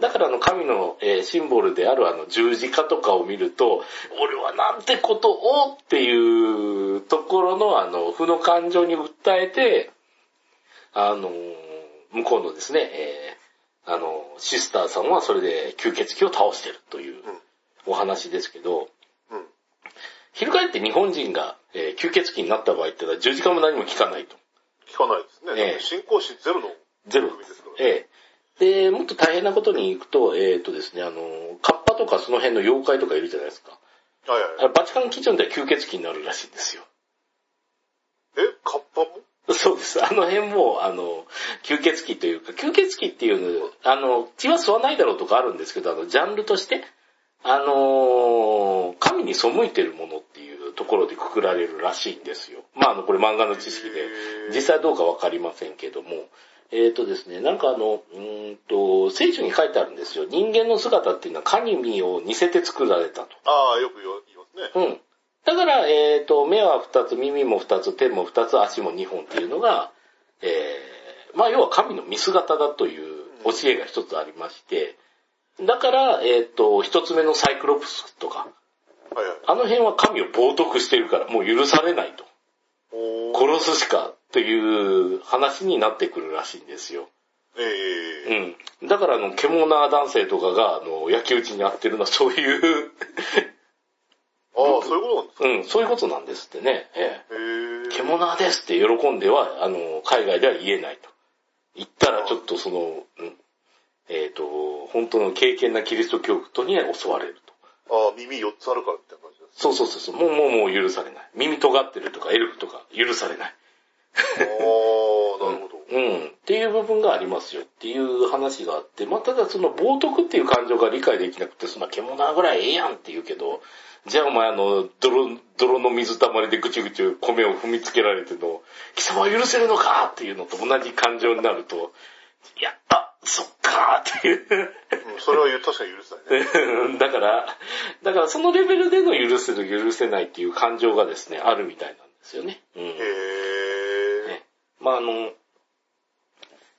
だから神のシンボルである十字架とかを見ると、俺はなんてことをっていうところの負の感情に訴えて、向こうのですね、シスターさんはそれで吸血鬼を倒してるというお話ですけど、翻って日本人が吸血鬼になった場合ってのは十字架も何も効かないと。効かないですね。信仰心ゼロの組ですからね。で、もっと大変なことに行くと、ですね、カッパとかその辺の妖怪とかいるじゃないですか。はいはいはい。バチカン基準では吸血鬼になるらしいんですよ。え？カッパも？そうです。あの辺も、吸血鬼というか、吸血鬼っていうの、血は吸わないだろうとかあるんですけど、ジャンルとして、神に背いてるものっていうところでくくられるらしいんですよ。まあ、これ漫画の知識で、実際どうかわかりませんけども、ですね、なんか聖書に書いてあるんですよ。人間の姿っていうのは神を似せて作られたと。ああ、よく言いますね。うん。だから、目は2つ、耳も2つ、手も2つ、足も2本っていうのが、まあ、要は神の見姿だという教えが一つありまして、だから、一つ目のサイクロプスとか、はいはい、あの辺は神を冒涜してるからもう許されないと。殺すしかという話になってくるらしいんですよ。うん。だから獣な男性とかが焼き討ちに遭ってるのはそういう。ああ、そういうことなんですか。うん、そういうことなんですってね。獣なですって喜んでは海外では言えないと。言ったらちょっとうん、本当の敬虔なキリスト教徒に襲われると。ああ、耳4つあるからみたいな感じです。そうそうそうそう。もう許されない。耳尖ってるとかエルフとか許されない。ああ、なるほど。うん。っていう部分がありますよっていう話があって、まあ、ただ冒涜っていう感情が理解できなくて、そんな獣ぐらいええやんって言うけど、じゃあお前泥の水たまりでぐちぐち米を踏みつけられての、貴様は許せるのかっていうのと同じ感情になると、やったそっかーっていう。それは確かに許せないね。だからそのレベルでの許せる許せないっていう感情がですね、あるみたいなんですよね。うん、へー。ね、まあ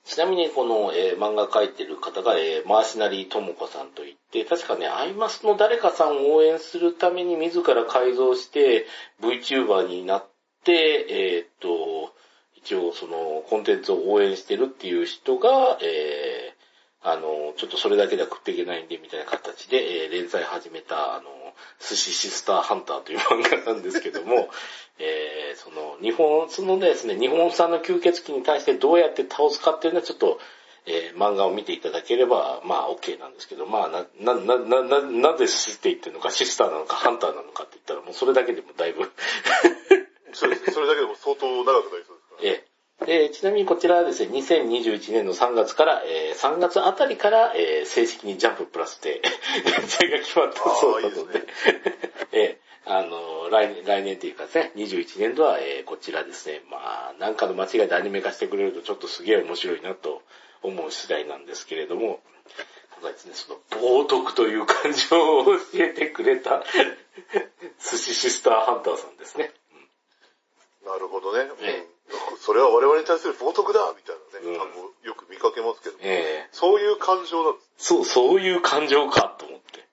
ちなみにこの、漫画描いてる方が、マーシナリーともこさんといって、確かね、アイマスの誰かさんを応援するために自ら改造して VTuber になって、一応コンテンツを応援してるっていう人が、ちょっとそれだけでは食っていけないんでみたいな形で、連載始めた寿司シスターハンターという漫画なんですけども、日本産の吸血鬼に対してどうやって倒すかっていうのはちょっと、漫画を見ていただければ、まあ OK なんですけど、まあなぜシスって言ってるのか、シスターなのかハンターなのかって言ったらもうそれだけでもだいぶ。そうですね。それだけでも相当長くなりそうです。でちなみにこちらはですね、2021年の3月から、3月あたりから、正式にジャンププラスで、連載が決まったそうなので、来年というかですね、21年度は、こちらですね、まあ、なんかの間違いでアニメ化してくれるとちょっとすげえ面白いなと思う次第なんですけれども、今回ですね、冒涜という感情を教えてくれた、寿司シスターハンターさんですね。なるほどね。それは我々に対する冒涜だみたいなね、よく見かけますけど、そういう感情なんです。そういう感情かと思って。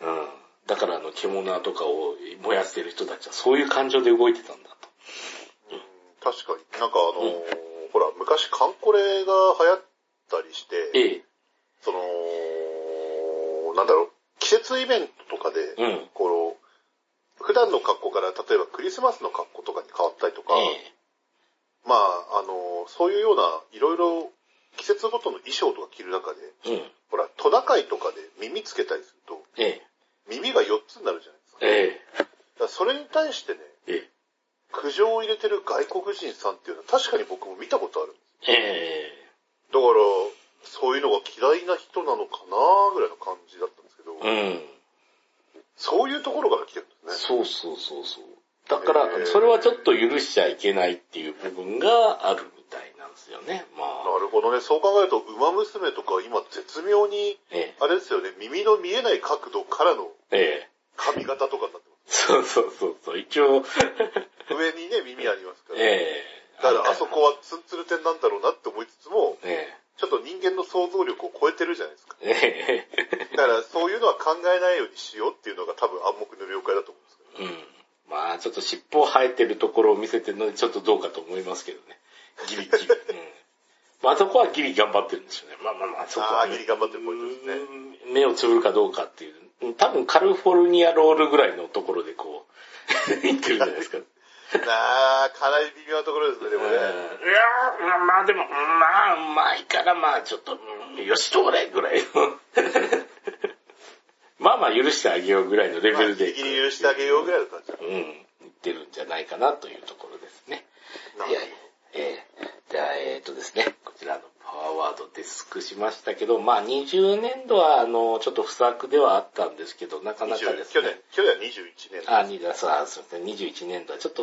うん。だから獣とかを燃やしてる人たちはそういう感情で動いてたんだと。うん、確かに。なんかほら、昔カンコレが流行ったりして、なんだろう、季節イベントとかで、普段の格好から例えばクリスマスの格好とかに変わったりとか、まあそういうようないろいろ季節ごとの衣装とか着る中で、うん、トナカイとかで耳つけたりすると、耳が4つになるじゃないですか。だからそれに対してね、苦情を入れてる外国人さんっていうのは確かに僕も見たことあるんですよ。だから、そういうのが嫌いな人なのかなーぐらいの感じだったんですけど、そういうところから来てるんですね。そう。だから、それはちょっと許しちゃいけないっていう部分があるみたいなんですよね。まあ、なるほどね。そう考えると、ウマ娘とか今絶妙に、あれですよね、耳の見えない角度からの髪型とかになってます、ね。そう。一応。上にね、耳ありますから。だから、あそこはツンツル点なんだろうなって思いつつも、ちょっと人間の想像力を超えてるじゃないですか。だから、そういうのは考えないようにしようっていうのが多分暗黙の了解だと思うんですけど、ね。うん。まあちょっと尻尾生えてるところを見せてるのでちょっとどうかと思いますけどね。ギリ。まあそこはギリ頑張ってるんですよね。まあそこは、ね。ギリ頑張ってるポイントですね。目をつぶるかどうかっていう。多分カルフォルニアロールぐらいのところでこう、いってるじゃないですか。かなり微妙なところですね、でもね。まあでも、うまいからちょっと、よしと俺ぐらいの。許してあげようぐらいのレベルで。適宜許してあげようぐらいの感じ。言ってるんじゃないかなというところですね。じゃあ、ですね、こちらのパワーワードデスクしましたけど、まあ20年度は、ちょっと不作ではあったんですけど、なかなかですね。去年は21年度。そうですね。21年度はちょっ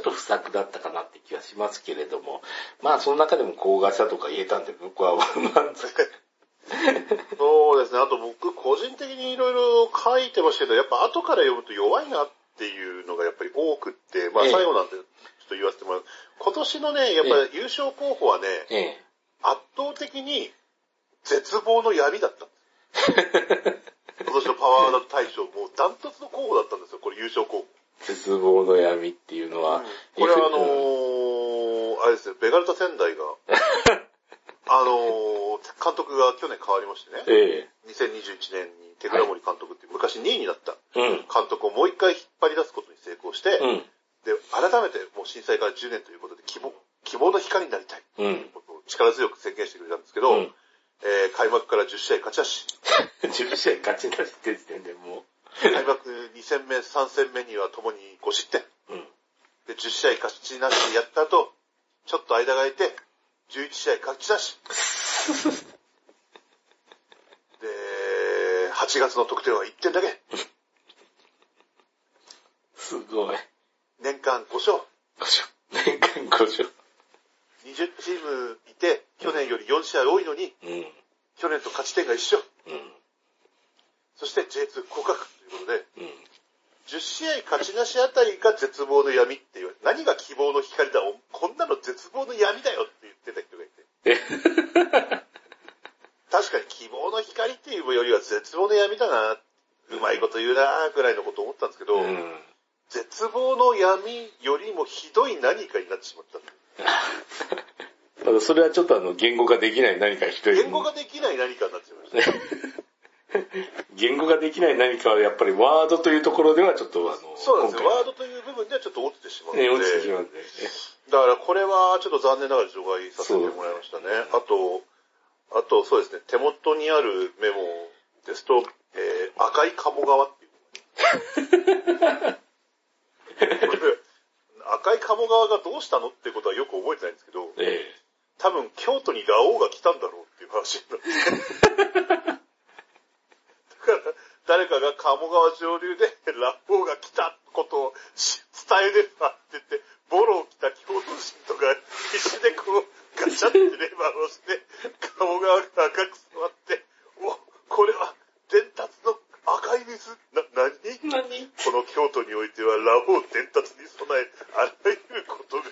と不作だったかなって気がしますけれども、まあその中でも高額者とか言えたんで、僕は満足。そうですね。あと僕個人的にいろいろ書いてましたけど、やっぱ後から読むと弱いなっていうのがやっぱり多くって、まあ最後なんでちょっと言わせてもらう。今年のね、やっぱり優勝候補はね、圧倒的に絶望の闇だった。今年のパワーワード大賞、もうダントツの候補だったんですよ、これ優勝候補。絶望の闇っていうのは、これはあれですね、ベガルタ仙台が。監督が去年変わりましてね、2021年に手倉森監督っていう昔2位になった監督をもう一回引っ張り出すことに成功して、で改めてもう震災から10年ということで希望の光になりたいということを力強く宣言してくれたんですけど、開幕から10試合勝ちなし。10試合勝ちなしって時点でもう。開幕2戦目、3戦目にはともに5失点。で、10試合勝ちなしやった後、ちょっと間が空いて、11試合勝ちなし。で、8月の得点は1点だけ。すごい。年間5勝。年間5勝。20チームいて、去年より4試合多いのに、去年と勝ち点が一緒。そして J2 降格ということで、10試合勝ちなしあたりが絶望の闇っていう、何が希望の光だ、こんなの絶望の闇だよって言ってた人がいて。確かに希望の光っていうよりは絶望の闇だな、うまいこと言うな、ぐらいのこと思ったんですけど、絶望の闇よりもひどい何かになってしまった。ただそれはちょっと言語化できない何かひどい。言語化できない何かになってしまいました。言語ができない何かはやっぱりワードというところではちょっとそうなんですよ。ワードという部分ではちょっと落ちてしまうので。落ちてしまうんで。だからこれはちょっと残念ながら除外させてもらいましたね。あとそうですね、手元にあるメモですと、赤い鴨川っていうのが、ね。赤い鴨川がどうしたのってことはよく覚えてないんですけど、多分京都にラオウが来たんだろうっていう話になって。誰かが鴨川上流でラオウが来たことを伝えればって言って、ボロを着た京都人とか必死でこうガチャってレバーをして、鴨川が赤く染まって、これは伝達の赤い水、何この京都においてはラオウ伝達に備え、あらゆることが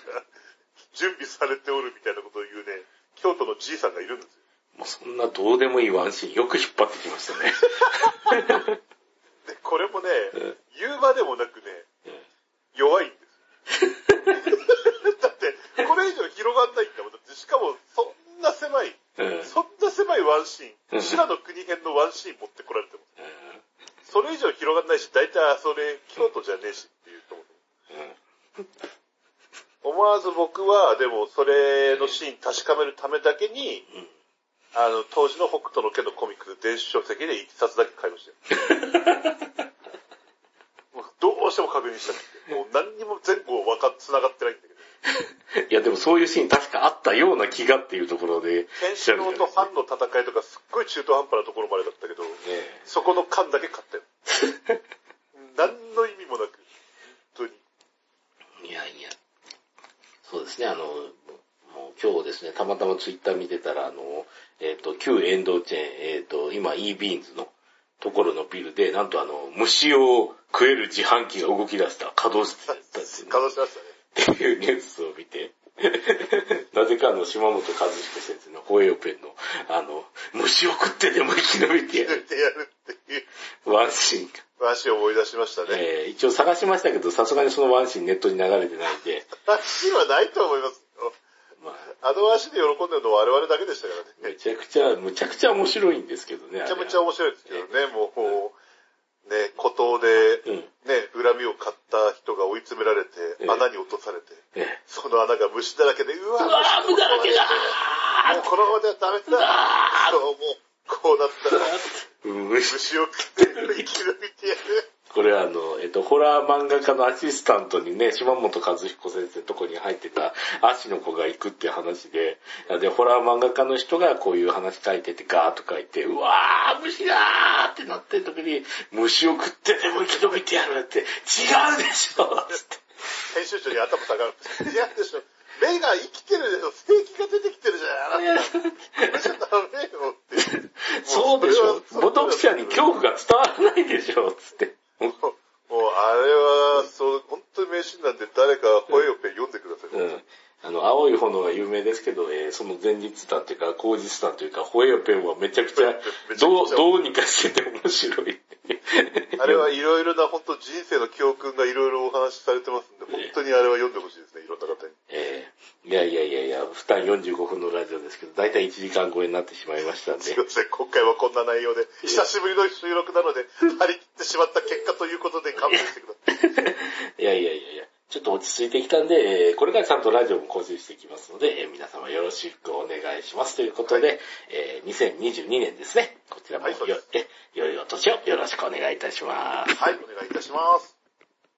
準備されておるみたいなことを言うね、京都のじいさんがいるんですよ。もうそんなどうでもいいワンシーンよく引っ張ってきましたね。でこれもね、言うまでもなくね、弱いんですよ。だってこれ以上広がんないんだもん。だってしかもそんな狭いワンシーン、修羅の国編のワンシーン持ってこられても、それ以上広がんないし、大体それ京都じゃねえしっていうところ。思わず僕はでもそれのシーン確かめるためだけに。当時の北斗の拳のコミックス電子書籍で1冊だけ買いましたよ。もうどうしても確認したくて。もう何にも前後繋がってないんだけど。いやでもそういうシーン確かあったような気がっていうところで。ケンシロウとハンの戦いとかすっごい中途半端なところまでだったけど、ね、そこの巻だけ買ったよ。何の意味もなく、本当に。いやいや。そうですね、今日ですね、たまたまツイッター見てたら、旧遠藤チェーン、今 E ビーンズのところのビルで、なんと虫を食える自販機が動き出した、稼働してたっていう、ね。稼働してましたね。っていうニュースを見て、なぜか島本和彦先生のホエオペンの、虫を食ってでも生き延びてやるっていう。ワンシーンが。ワンシーン思い出しましたね。一応探しましたけど、さすがにそのワンシーンネットに流れてないんで。ワンシーンはないと思います。足で喜んでるのは我々だけでしたからね。むちゃくちゃ面白いんですけどね。むちゃむちゃ面白いですけどね。もうこう、ね、孤島で、ね、恨みを買った人が追い詰められて、穴に落とされて、その穴が虫だらけで、うわー、虫だらけだー、もうこのままではダメだー、そう、もう、こうなったら、虫を食って生き延びてやる。これはホラー漫画家のアシスタントにね、島本和彦先生のとこに入ってた足の子が行くって話で、で、ホラー漫画家の人がこういう話書いててガーッと書いて、うわー、虫だーってなってる時に、虫を食ってでも生き延びてやるって、違うでしょって。編集長に頭下がるって、違うでしょ。目が生きてるでしょ、正気が出てきてるじゃん、あなた。これじゃダメよって。そうでしょ。母読者に恐怖が伝わらないでしょ、つって。もうあれは、そう、本当に名シーンなんで誰かホエオペン読んでください。うん。青い炎が有名ですけど、その前日談というか、後日談というか、ホエオペンはめちゃくちゃ、どうにかしてて面白い。あれはいろいろな、本当人生の教訓がいろいろお話しされてますんで、本当にあれは読んでほしいですね、いろんな方に。いや、負担45分のラジオですけど、だいたい1時間超えになってしまいましたんで。すいません、今回はこんな内容で、久しぶりの収録なので、張り切ってしまった結果ということで勘弁してください。いや。ちょっと落ち着いてきたんで、これからちゃんとラジオも更新していきますので、皆様よろしくお願いしますということで、はい、2022年ですね。こちらも良いお年をよろしくお願いいたします。はい、お願いいたします。